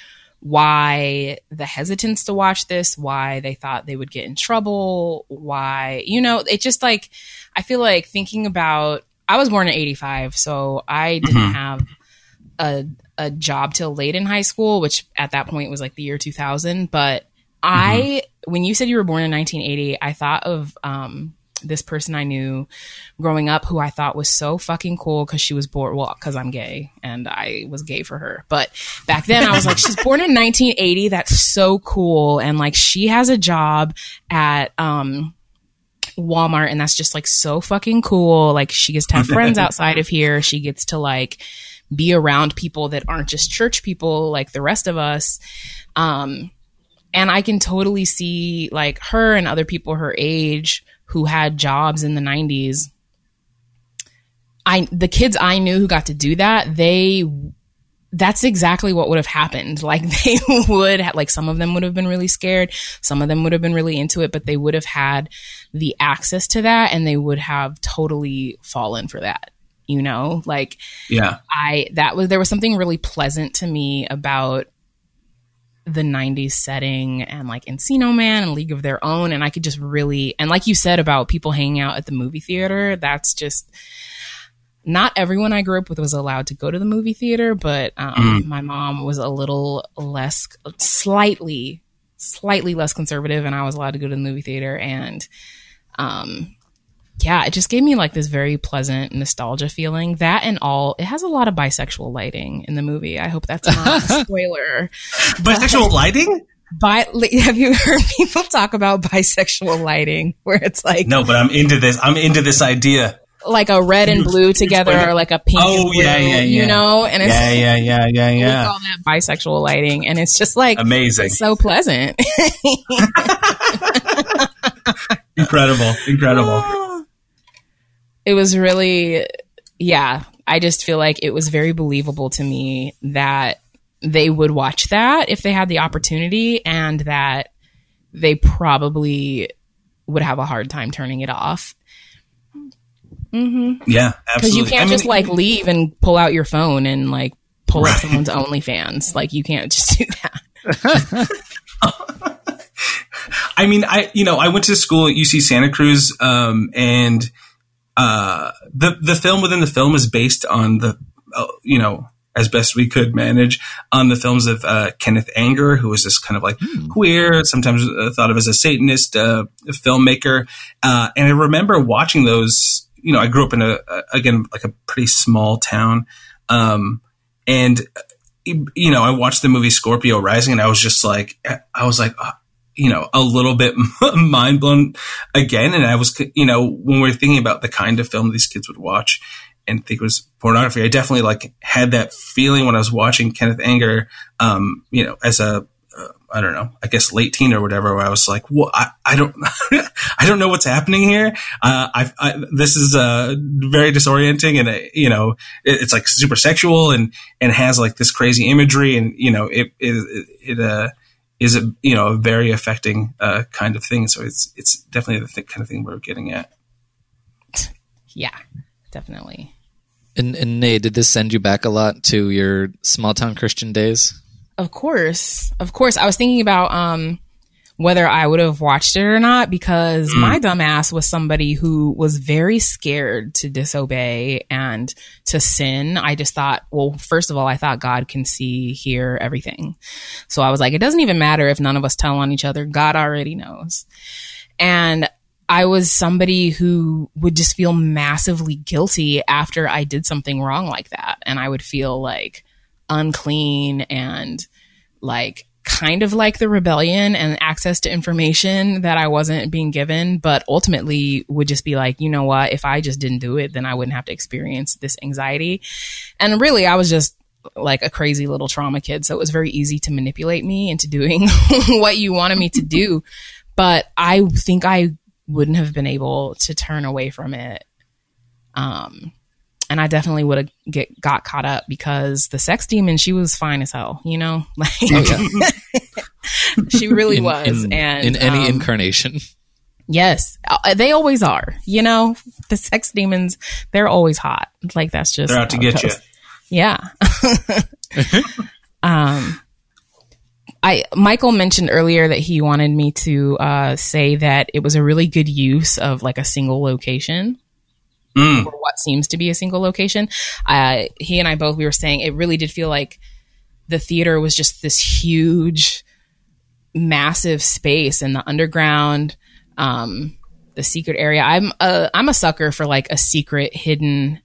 why the hesitance to watch this, why they thought they would get in trouble, why, you know, it just like, I feel like thinking about, I was born in eighty-five, so I didn't mm-hmm. have a a job till late in high school, which at that point was like the year two thousand. But mm-hmm. I, when you said you were born in nineteen eighty, I thought of um, this person I knew growing up who I thought was so fucking cool because she was born, well, because I'm gay and I was gay for her. But back then I was like, she's born in nineteen eighty. That's so cool. And like, she has a job at um, Walmart and that's just like so fucking cool. Like she gets to have friends outside of here. She gets to like be around people that aren't just church people like the rest of us. Um, and I can totally see like her and other people her age who had jobs in the nineties. I, the kids I knew who got to do that, they, that's exactly what would have happened. Like they would have, like some of them would have been really scared. Some of them would have been really into it, but they would have had the access to that and they would have totally fallen for that. You know, like, yeah, I, that was, there was something really pleasant to me about the nineties setting and like Encino Man and League of Their Own. And I could just really, and like you said about people hanging out at the movie theater, that's just, not everyone I grew up with was allowed to go to the movie theater, but um, mm. my mom was a little less, slightly, slightly less conservative and I was allowed to go to the movie theater. And, um, yeah, it just gave me like this very pleasant nostalgia feeling. That and all, it has a lot of bisexual lighting in the movie. I hope that's not a spoiler. Bisexual lighting? Bi- have you heard people talk about bisexual lighting where it's like... No, but I'm into this. I'm into this idea. Like a red and blue together or like a pink oh, and blue, yeah, yeah, yeah. you know? And it's yeah, yeah, yeah, yeah, yeah. With all that bisexual lighting and it's just like... Amazing. It's so pleasant. Incredible. Incredible. It was really, yeah, I just feel like it was very believable to me that they would watch that if they had the opportunity and that they probably would have a hard time turning it off. Mm-hmm. Yeah, absolutely. Because you can't I mean, just like leave and pull out your phone and like pull right. up someone's OnlyFans. Like you can't just do that. I mean, I, you know, I went to school at U C Santa Cruz um, and... Uh, the, the film within the film is based on the, uh, you know, as best we could manage on the films of, uh, Kenneth Anger, who was this kind of like mm. queer, sometimes uh, thought of as a Satanist, uh, filmmaker. Uh, and I remember watching those, you know, I grew up in a, a again, like a pretty small town. Um, and, you know, I watched the movie Scorpio Rising and I was just like, I was like, oh, you know, a little bit mind blown again. And I was, you know, when we were thinking about the kind of film these kids would watch and think was pornography, I definitely like had that feeling when I was watching Kenneth Anger, um, you know, as a, uh, I don't know, I guess late teen or whatever, where I was like, well, I, I don't, I don't know what's happening here. Uh, I, I, this is uh very disorienting and, uh, you know, it, it's like super sexual and, and has like this crazy imagery and, you know, it, it, it, uh, is a, you know, a very affecting uh, kind of thing. So it's it's definitely the th- kind of thing we're getting at. Yeah, definitely. And, and Nay, did this send you back a lot to your small-town Christian days? Of course. Of course. I was thinking about um, whether I would have watched it or not because mm. my dumbass was somebody who was very scared to disobey and to sin. I just thought, well, first of all, I thought God can see, hear everything. So I was like, it doesn't even matter if none of us tell on each other. God already knows. And I was somebody who would just feel massively guilty after I did something wrong like that. And I would feel like unclean and like kind of like the rebellion and access to information that I wasn't being given, but ultimately would just be like, you know what, if I just didn't do it, then I wouldn't have to experience this anxiety. And really, I was just like a crazy little trauma kid. So it was very easy to manipulate me into doing what you wanted me to do. But I think I wouldn't have been able to turn away from it. Um, And I definitely would have get got caught up because the sex demon, she was fine as hell, you know? Like oh, yeah. She really in, was. In, and in any um, incarnation. Yes. They always are, you know? The sex demons, they're always hot. Like that's just... They're out to get you. Yeah. um, I Michael mentioned earlier that he wanted me to uh, say that it was a really good use of like a single location. Mm. Or what seems to be a single location. Uh, he and I both, we were saying it really did feel like the theater was just this huge, massive space in the underground. Um, the secret area. I'm a, I'm a sucker for like a secret hidden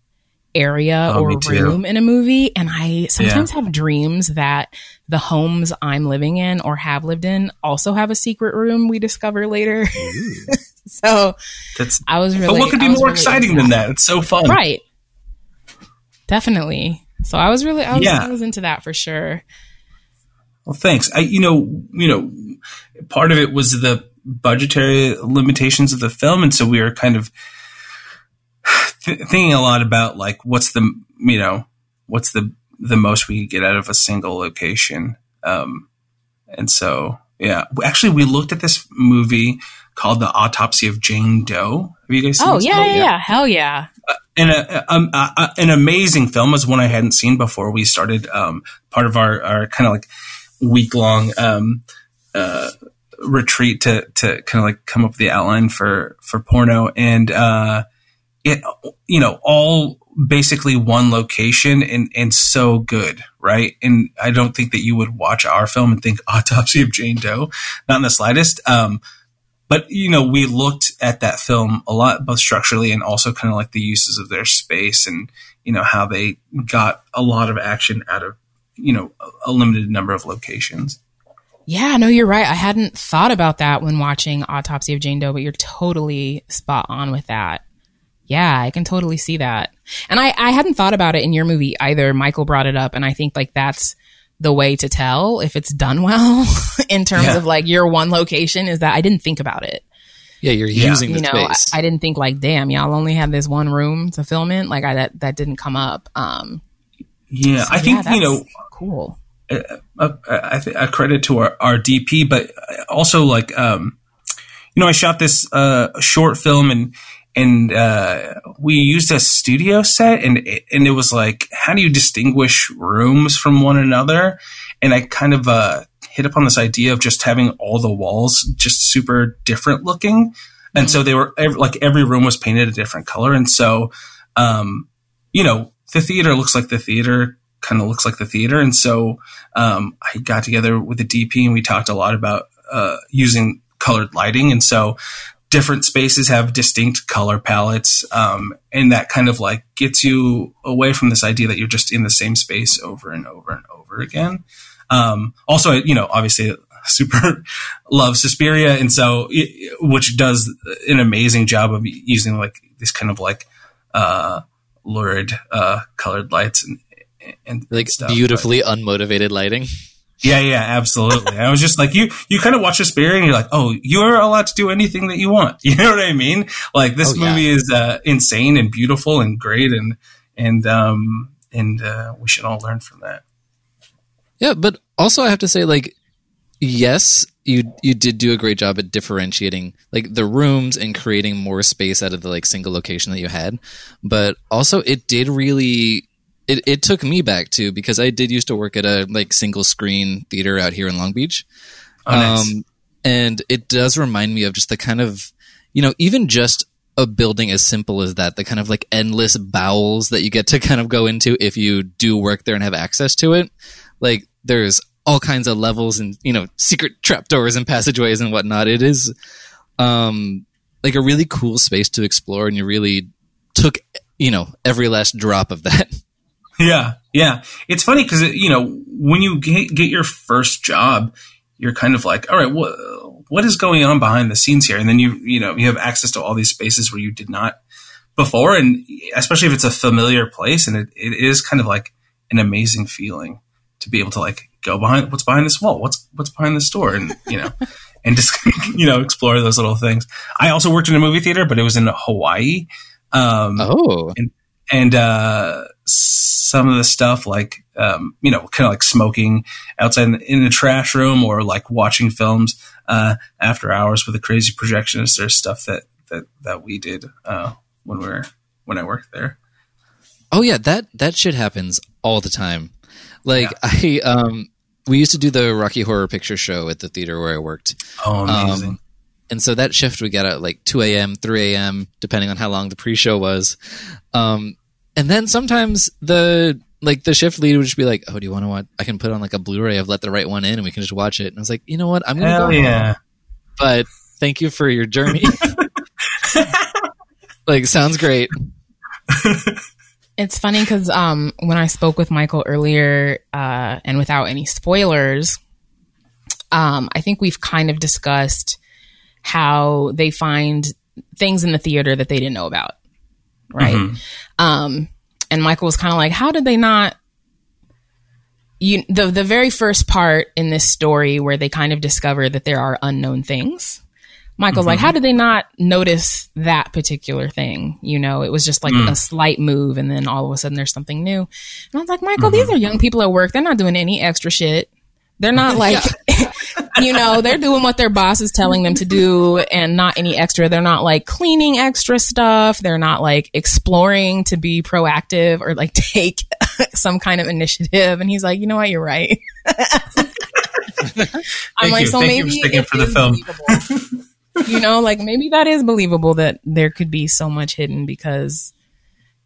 area oh, or room in a movie. And I sometimes yeah. have dreams that the homes I'm living in or have lived in also have a secret room we discover later. So that's, I was really, but what could be more really exciting than that? It's so fun. Right. Definitely. So I was really, I was, yeah. I was into that for sure. Well, thanks. I, you know, you know, part of it was the budgetary limitations of the film. And so we were kind of th- thinking a lot about like, what's the, you know, what's the, the most we could get out of a single location. Um, and so, yeah, actually we looked at this movie called The Autopsy of Jane Doe. Have you guys seen oh, this yeah, yeah, yeah. Hell yeah. Uh, and a, um, uh, an amazing film is one I hadn't seen before. We started um, part of our, our kind of like week long um, uh, retreat to, to kind of like come up with the outline for, for porno. And uh, it, you know, all basically one location and, and so good. Right. And I don't think that you would watch our film and think Autopsy of Jane Doe, not in the slightest. Um, But, you know, we looked at that film a lot, both structurally and also kind of like the uses of their space and, you know, how they got a lot of action out of, you know, a limited number of locations. Yeah, no, you're right. I hadn't thought about that when watching Autopsy of Jane Doe, but you're totally spot on with that. Yeah, I can totally see that. And I, I hadn't thought about it in your movie either. Michael brought it up. And I think like that's the way to tell if it's done well in terms yeah. of like your one location is that I didn't think about it. Yeah. You're yeah. using the you know, space. I, I didn't think like, damn, y'all only had this one room to film in. Like I, that, that didn't come up. Um, yeah. So, I think, yeah, you know, cool. Uh, uh, I think a credit to our, our D P, but also like, um, you know, I shot this uh, short film and, And uh, we used a studio set, and and it was like, how do you distinguish rooms from one another? And I kind of uh, hit upon this idea of just having all the walls just super different looking, and mm-hmm. so they were like every room was painted a different color, and so um, you know the theater looks like the theater kind of looks like the theater, and so um, I got together with the D P and we talked a lot about uh, using colored lighting, and so. Different spaces have distinct color palettes. Um, and that kind of like gets you away from this idea that you're just in the same space over and over and over again. Um, also, you know, obviously super love Suspiria. And so, it, which does an amazing job of using like this kind of like, uh, lurid, uh, colored lights and, and like stuff, beautifully but. Unmotivated lighting. Yeah, yeah, absolutely. I was just like, you, you kind of watch Suspiria and you're like, oh, you're allowed to do anything that you want. You know what I mean? Like this oh, yeah. movie is uh, insane and beautiful and great. And, and, um, and, uh, we should all learn from that. Yeah. But also I have to say like, yes, you, you did do a great job at differentiating like the rooms and creating more space out of the like single location that you had. But also it did really, It it took me back too, because I did used to work at a like single screen theater out here in Long Beach. Oh, nice. Um, and it does remind me of just the kind of, you know, even just a building as simple as that, the kind of like endless bowels that you get to kind of go into if you do work there and have access to it. Like there's all kinds of levels and, you know, secret trapdoors and passageways and whatnot. It is um, like a really cool space to explore. And you really took, you know, every last drop of that. Yeah, yeah. It's funny because, you know, when you get, get your first job, you're kind of like, all right, wh- what is going on behind the scenes here? And then you, you know, you have access to all these spaces where you did not before. And especially if it's a familiar place, and it, it is kind of like an amazing feeling to be able to like go behind what's behind this wall, what's what's behind this door, and, you know, and just, you know, explore those little things. I also worked in a movie theater, but it was in Hawaii. Um, oh. And, and uh, some of the stuff like, um, you know, kind of like smoking outside in the, in the trash room or like watching films uh, after hours with a crazy projectionist. There's stuff that, that, that we did uh, when we were, when I worked there. Oh yeah. That, that shit happens all the time. Like yeah. I, um, we used to do the Rocky Horror Picture Show at the theater where I worked. Oh, amazing. Um, And so that shift we got at like two a.m., three a.m., depending on how long the pre-show was. Um, and then sometimes the like the shift lead would just be like, oh, do you want to watch? I can put on like a Blu-ray of Let the Right One In and we can just watch it. And I was like, you know what? I'm going to go home. But thank you for your journey. Like, sounds great. It's funny because um, when I spoke with Michael earlier, uh, and without any spoilers, um, I think we've kind of discussed how they find things in the theater that they didn't know about, right? Mm-hmm. Um, and Michael was kind of like, how did they not... You, the the very first part in this story where they kind of discover that there are unknown things, Michael's mm-hmm. like, how did they not notice that particular thing? You know, it was just like mm. a slight move, and then all of a sudden there's something new. And I was like, Michael, mm-hmm. these are young people at work. They're not doing any extra shit. They're not like, you know, they're doing what their boss is telling them to do and not any extra. They're not like cleaning extra stuff. They're not like exploring to be proactive or like take some kind of initiative. And he's like, you know what? You're right. I'm like, you. so Thank maybe you it for the film. You know, like maybe that is believable that there could be so much hidden because,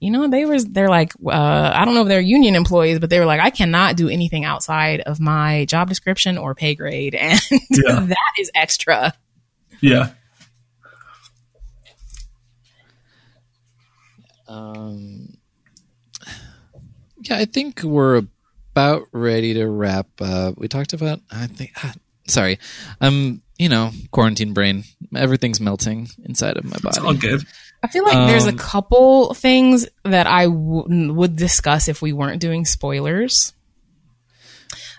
you know, they were, they're like, uh, I don't know if they're union employees, but they were like, I cannot do anything outside of my job description or pay grade. And yeah. that is extra. Yeah. Um, yeah, I think we're about ready to wrap up. We talked about, I think, ah, sorry. Um, you know, quarantine brain. Everything's melting inside of my body. It's all good. I feel like um, there's a couple things that I w- would discuss if we weren't doing spoilers.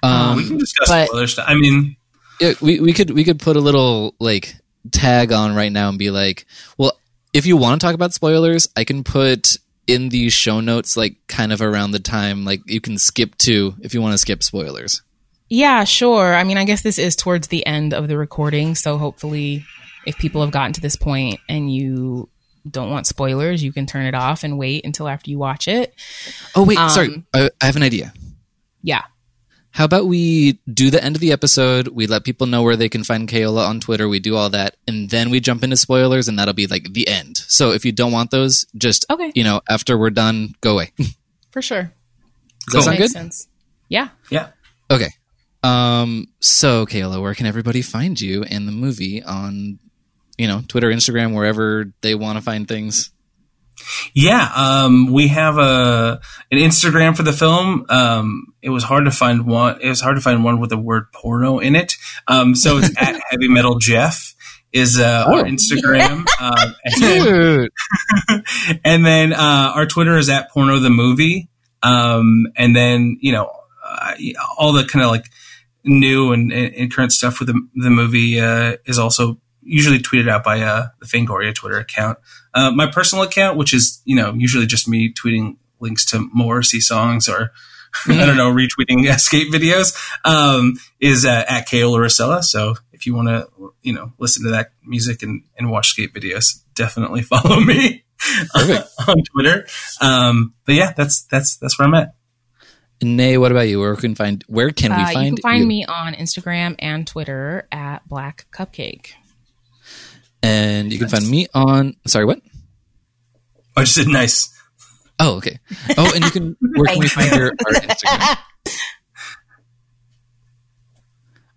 Um, we can discuss but, spoilers. I mean, it, we we could we could put a little like tag on right now and be like, well, if you want to talk about spoilers, I can put in the show notes like kind of around the time like you can skip to if you want to skip spoilers. Yeah, sure. I mean, I guess this is towards the end of the recording, so hopefully, if people have gotten to this point and you don't want spoilers, you can turn it off and wait until after you watch it. Oh, wait, um, sorry. I, I have an idea. Yeah. How about we do the end of the episode, we let people know where they can find Keola on Twitter, we do all that, and then we jump into spoilers, and that'll be like the end. So if you don't want those, just, okay. you know, after we're done, go away. For sure. Does cool. that sound good? Sense. Yeah. Yeah. Okay. Um. So, Keola, where can everybody find you and the movie on... you know, Twitter, Instagram, wherever they want to find things. Yeah, um, we have a an Instagram for the film. Um, it was hard to find one. It was hard to find one with the word porno in it. Um, so it's at Heavy Metal Jeff is uh, oh. our Instagram, uh, and then, and then uh, our Twitter is at Porno the Movie, um, and then you know uh, all the kind of like new and, and current stuff with the, the movie uh, is also usually tweeted out by uh, the Fangoria Twitter account. Uh, my personal account, which is, you know, usually just me tweeting links to Morrissey songs or, mm. I don't know, retweeting escape videos, um, is uh, at Keola Racela. So if you want to, you know, listen to that music and, and watch skate videos, definitely follow me on, on Twitter. Um, but yeah, that's that's that's where I'm at. Nay, what about you? Where can find where can uh, we find you? You can find you? me on Instagram and Twitter at Black Cupcake. And you can nice. find me on... Sorry, what? I just said nice. Oh, okay. Oh, and you can... Where can we find your our Instagram?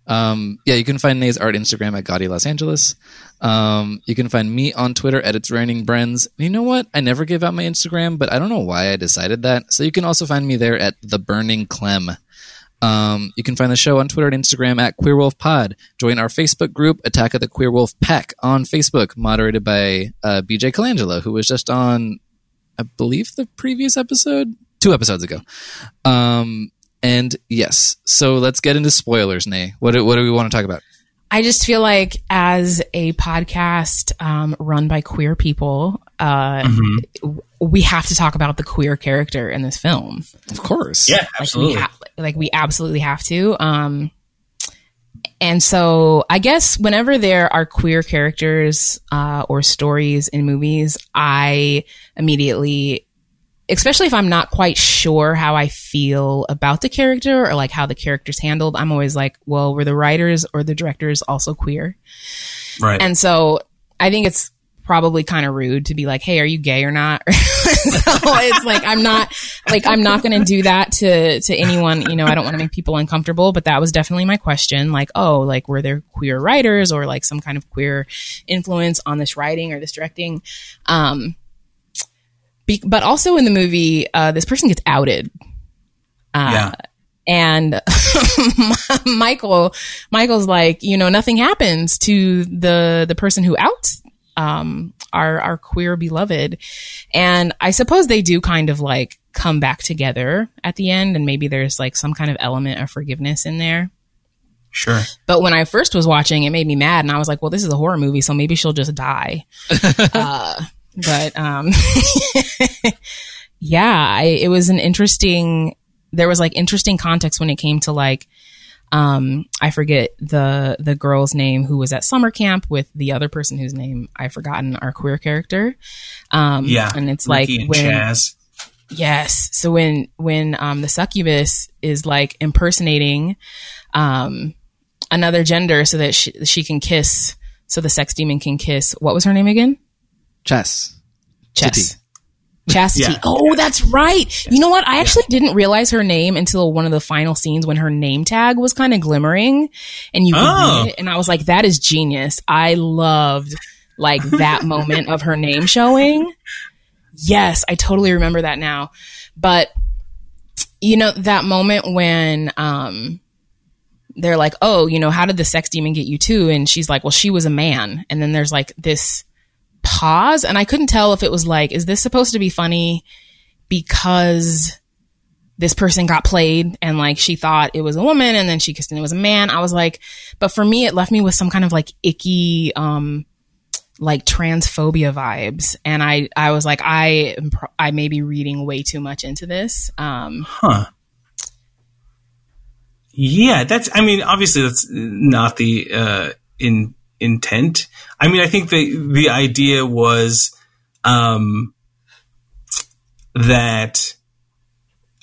Um, yeah, you can find Nay's art Instagram at Gaudi Los Angeles. Um, you can find me on Twitter at It's Raining Brens. You know what? I never give out my Instagram, but I don't know why I decided that. So you can also find me there at The Burning Clem. Um, you can find the show on Twitter and Instagram at Queer Wolf Pod. Join our Facebook group, Attack of the Queer Wolf Pack, on Facebook, moderated by uh, B J Colangelo, who was just on, I believe, the previous episode, two episodes ago. Um, and yes, so let's get into spoilers, Nay. What do, what do we want to talk about? I just feel like as a podcast um, run by queer people, uh, mm-hmm. we have to talk about the queer character in this film. Of course. Yeah, absolutely. Like we, ha- like we absolutely have to. Um, and so I guess whenever there are queer characters uh, or stories in movies, I immediately, especially if I'm not quite sure how I feel about the character or like how the character's handled, I'm always like, well, were the writers or the directors also queer? Right. And so I think it's probably kind of rude to be like, hey, are you gay or not? So it's like, I'm not like, I'm not going to do that to, to anyone, you know, I don't want to make people uncomfortable, but that was definitely my question. Like, oh, like were there queer writers or like some kind of queer influence on this writing or this directing? Um, Be- but also in the movie, uh, this person gets outed. Uh, yeah. And Michael, Michael's like, you know, nothing happens to the the person who outs um, our our queer beloved. And I suppose they do kind of like come back together at the end, and maybe there's like some kind of element of forgiveness in there. Sure. But when I first was watching, it made me mad, and I was like, well, this is a horror movie, so maybe she'll just die. uh, but um, yeah, I, it was an interesting. There was like interesting context when it came to like, um, I forget the the girl's name who was at summer camp with the other person whose name I've forgotten, our queer character. Um, yeah, and it's Ricky like and when Chaz. Yes, so when when um, the succubus is like impersonating um, another gender so that she, she can kiss, so the sex demon can kiss. What was her name again? Chess. Chess. Chitty. Chastity. Yeah. Oh, that's right. You know what? I actually yeah. didn't realize her name until one of the final scenes when her name tag was kind of glimmering and you could oh. read it. And I was like, that is genius. I loved like that moment of her name showing. Yes, I totally remember that now. But you know, that moment when um they're like, oh, you know, how did the sex demon get you too? And she's like, well, she was a man. And then there's like this pause, and I couldn't tell if it was like, is this supposed to be funny because this person got played and like she thought it was a woman and then she kissed and it was a man? I was like, but for me it left me with some kind of like icky um like transphobia vibes, and I I was like, I I may be reading way too much into this. um huh yeah that's I mean obviously that's not the uh in intent. I mean, I think the the idea was um, that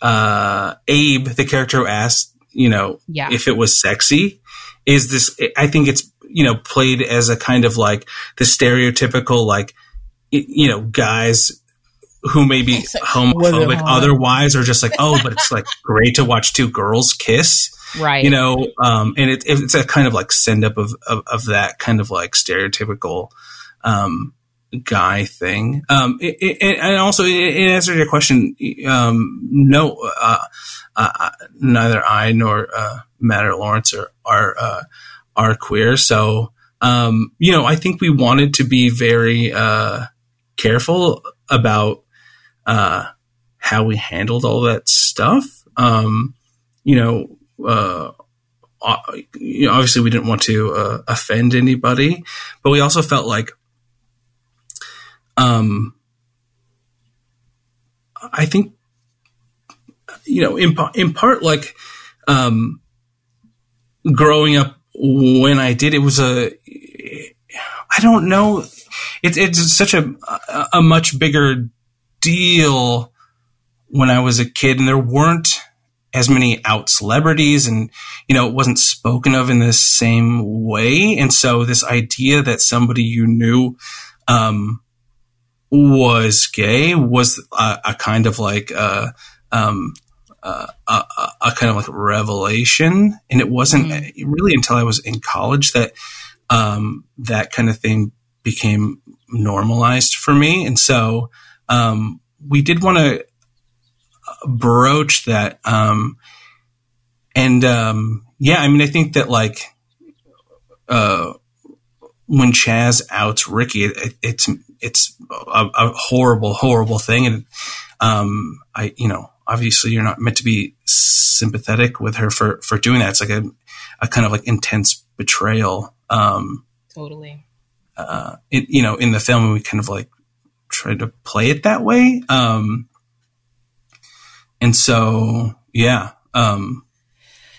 uh, Abe, the character who asked, you know, yeah. if it was sexy, is this, I think it's, you know, played as a kind of like the stereotypical, like, you know, guys who may be like homophobic otherwise are just like, oh, but it's like great to watch two girls kiss. Right. You know, um, and it, it's a kind of like send up of, of, of that kind of like stereotypical um, guy thing. Um, it, it, and also, it, it answered your question. Um, no, uh, uh, neither I nor uh, Matt or Lawrence are are, uh, are queer. So, um, you know, I think we wanted to be very uh, careful about uh, how we handled all that stuff. Um, you know. Uh, obviously we didn't want to uh, offend anybody, but we also felt like, um, I think, you know, in, in part, like, um, growing up when I did, it was a, I don't know, it, it's such a, a much bigger deal when I was a kid, and there weren't as many out celebrities, and, you know, it wasn't spoken of in the same way. And so this idea that somebody you knew, um, was gay was a, a kind of like, uh, um, uh, a, a kind of like revelation. And it wasn't mm-hmm. really until I was in college that, um, that kind of thing became normalized for me. And so, um, we did want to broach that. Um, and, um, yeah, I mean, I think that like, uh, when Chaz outs Ricky, it, it's, it's a, a horrible, horrible thing. And, um, I, you know, obviously you're not meant to be sympathetic with her for, for doing that. It's like a, a kind of like intense betrayal. Um, totally. Uh, it, you know, in the film, we kind of like tried to play it that way. Um, And so, yeah. Um,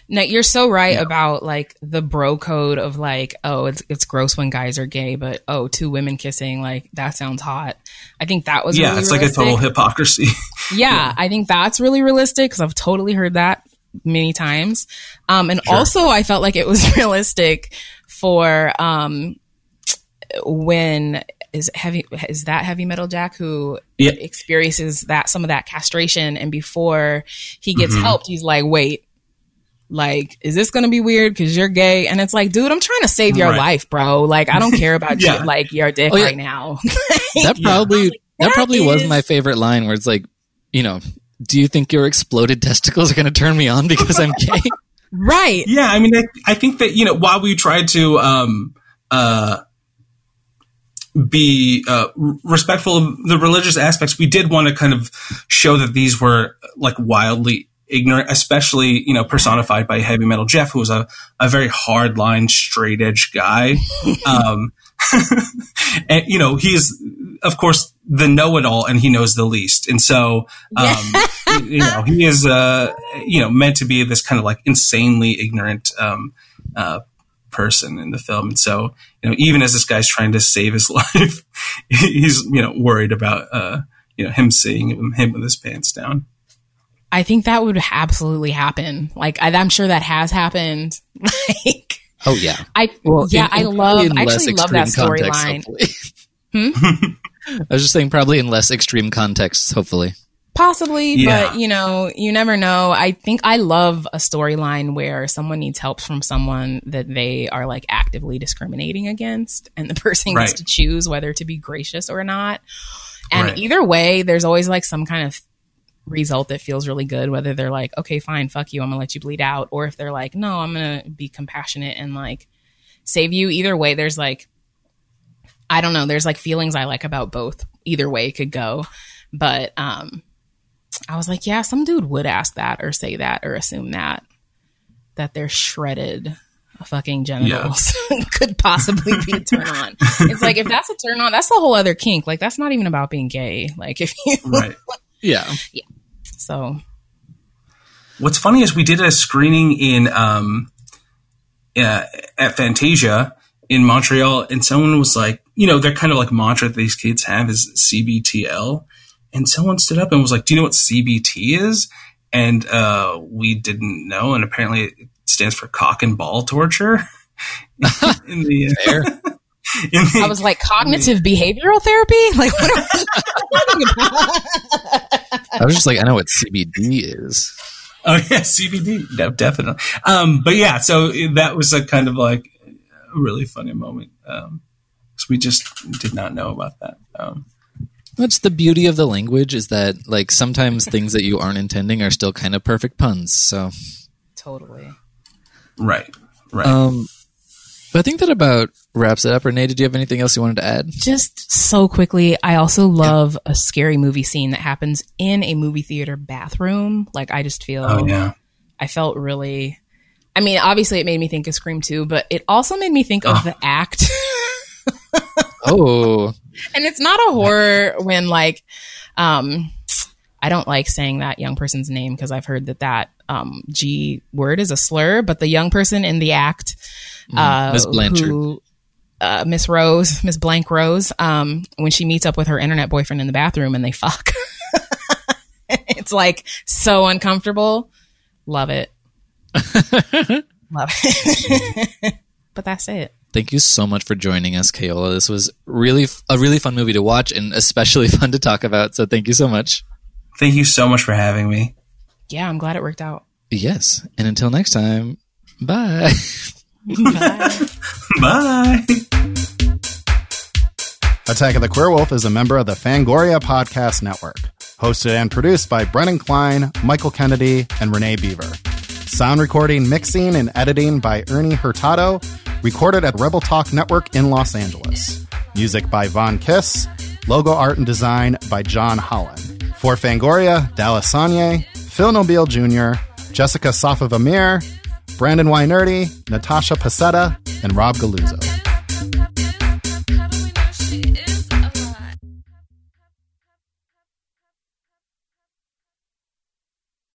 now, you're so right you know. about, like, the bro code of, like, oh, it's it's gross when guys are gay, but, oh, two women kissing, like, that sounds hot. I think that was yeah, really it's realistic. Like a total hypocrisy. yeah, yeah, I think that's really realistic, because I've totally heard that many times. Um, and sure. also, I felt like it was realistic for um, when... Is heavy? Is that Heavy Metal Jack who yeah. experiences that some of that castration? And before he gets mm-hmm. helped, he's like, "Wait, like, is this gonna be weird? Because you're gay." And it's like, dude, I'm trying to save your right. life, bro. Like, I don't care about yeah. you, like your dick oh, yeah. right now. That probably yeah. That, that probably is... was my favorite line, where it's like, you know, do you think your exploded testicles are going to turn me on because I'm gay? Right. Yeah, I mean, I, I think that, you know, while we tried to um, uh, be uh, respectful of the religious aspects, we did want to kind of show that these were, like, wildly ignorant, especially, you know, personified by Heavy Metal Jeff, who was a, a very hard-line, straight-edge guy. Um, and, you know, he's, of course, the know-it-all, and he knows the least. And so, um, you know, he is, uh, you know, meant to be this kind of, like, insanely ignorant um, uh, person in the film. And so, you know, even as this guy's trying to save his life, he's, you know, worried about, uh, you know, him seeing him, him with his pants down. I think that would absolutely happen. Like, I, I'm sure that has happened. Like, oh yeah, I well, yeah, in, I love. I actually love that storyline. Hmm? I was just saying, probably in less extreme contexts, hopefully. Possibly, yeah. But you know, you never know. I think I love a storyline where someone needs help from someone that they are like actively discriminating against, and the person right. gets to choose whether to be gracious or not. And right. either way, there's always like some kind of result that feels really good, whether they're like, okay, fine, fuck you, I'm gonna let you bleed out, or if they're like, no, I'm gonna be compassionate and like save you. Either way, there's like, I don't know, there's like feelings I like about both. Either way it could go. But um I was like, yeah, some dude would ask that or say that or assume that that their shredded fucking genitals yeah. could possibly be a turn on. It's like, if that's a turn on, that's a whole other kink. Like, that's not even about being gay. Like, if you right. yeah. Yeah. So what's funny is we did a screening in um, uh, at Fantasia in Montreal, and someone was like, you know, their kind of like mantra that these kids have is C B T L. And someone stood up and was like, do you know what C B T is? And uh, we didn't know. And apparently it stands for cock and ball torture. in the, Fair. In the, I was like, cognitive the, behavioral therapy? Like, what are we talking about? I was just like, I know what C B D is. Oh yeah, C B D, no, definitely. Um, but yeah, so that was a kind of like a really funny moment because um, we just did not know about that. Um, That's the beauty of the language, is that like sometimes things that you aren't intending are still kind of perfect puns. So totally, right, right. Um, but I think that about wraps it up. Renee, did you have anything else you wanted to add? Just so quickly, I also love a scary movie scene that happens in a movie theater bathroom. Like, I just feel, oh, yeah. I felt really, I mean, obviously it made me think of Scream two, but it also made me think oh. of The Act. Oh. And it's not a horror when like, um, I don't like saying that young person's name because I've heard that that um, G word is a slur, but the young person in The Act, Uh, Miss Blanchard, who, uh, Miss Rose, Miss Blank Rose, um, when she meets up with her internet boyfriend in the bathroom and they fuck. It's like so uncomfortable. Love it. Love it. But that's it. Thank you so much for joining us, Keola. This was really a really fun movie to watch and especially fun to talk about. So thank you so much. Thank you so much for having me. Yeah, I'm glad it worked out. Yes. And until next time, bye. Bye. Bye. Attack of the Queerwolf is a member of the Fangoria Podcast Network. Hosted and produced by Brennan Klein, Michael Kennedy, and Renee Beaver. Sound recording, mixing, and editing by Ernie Hurtado. Recorded at Rebel Talk Network in Los Angeles. Music by Von Kiss. Logo art and design by John Holland. For Fangoria, Dallas Sanye, Phil Nobile Junior, Jessica Safavamir, Brandon Wynerdy, Natasha Passetta, and Rob Galuzzo.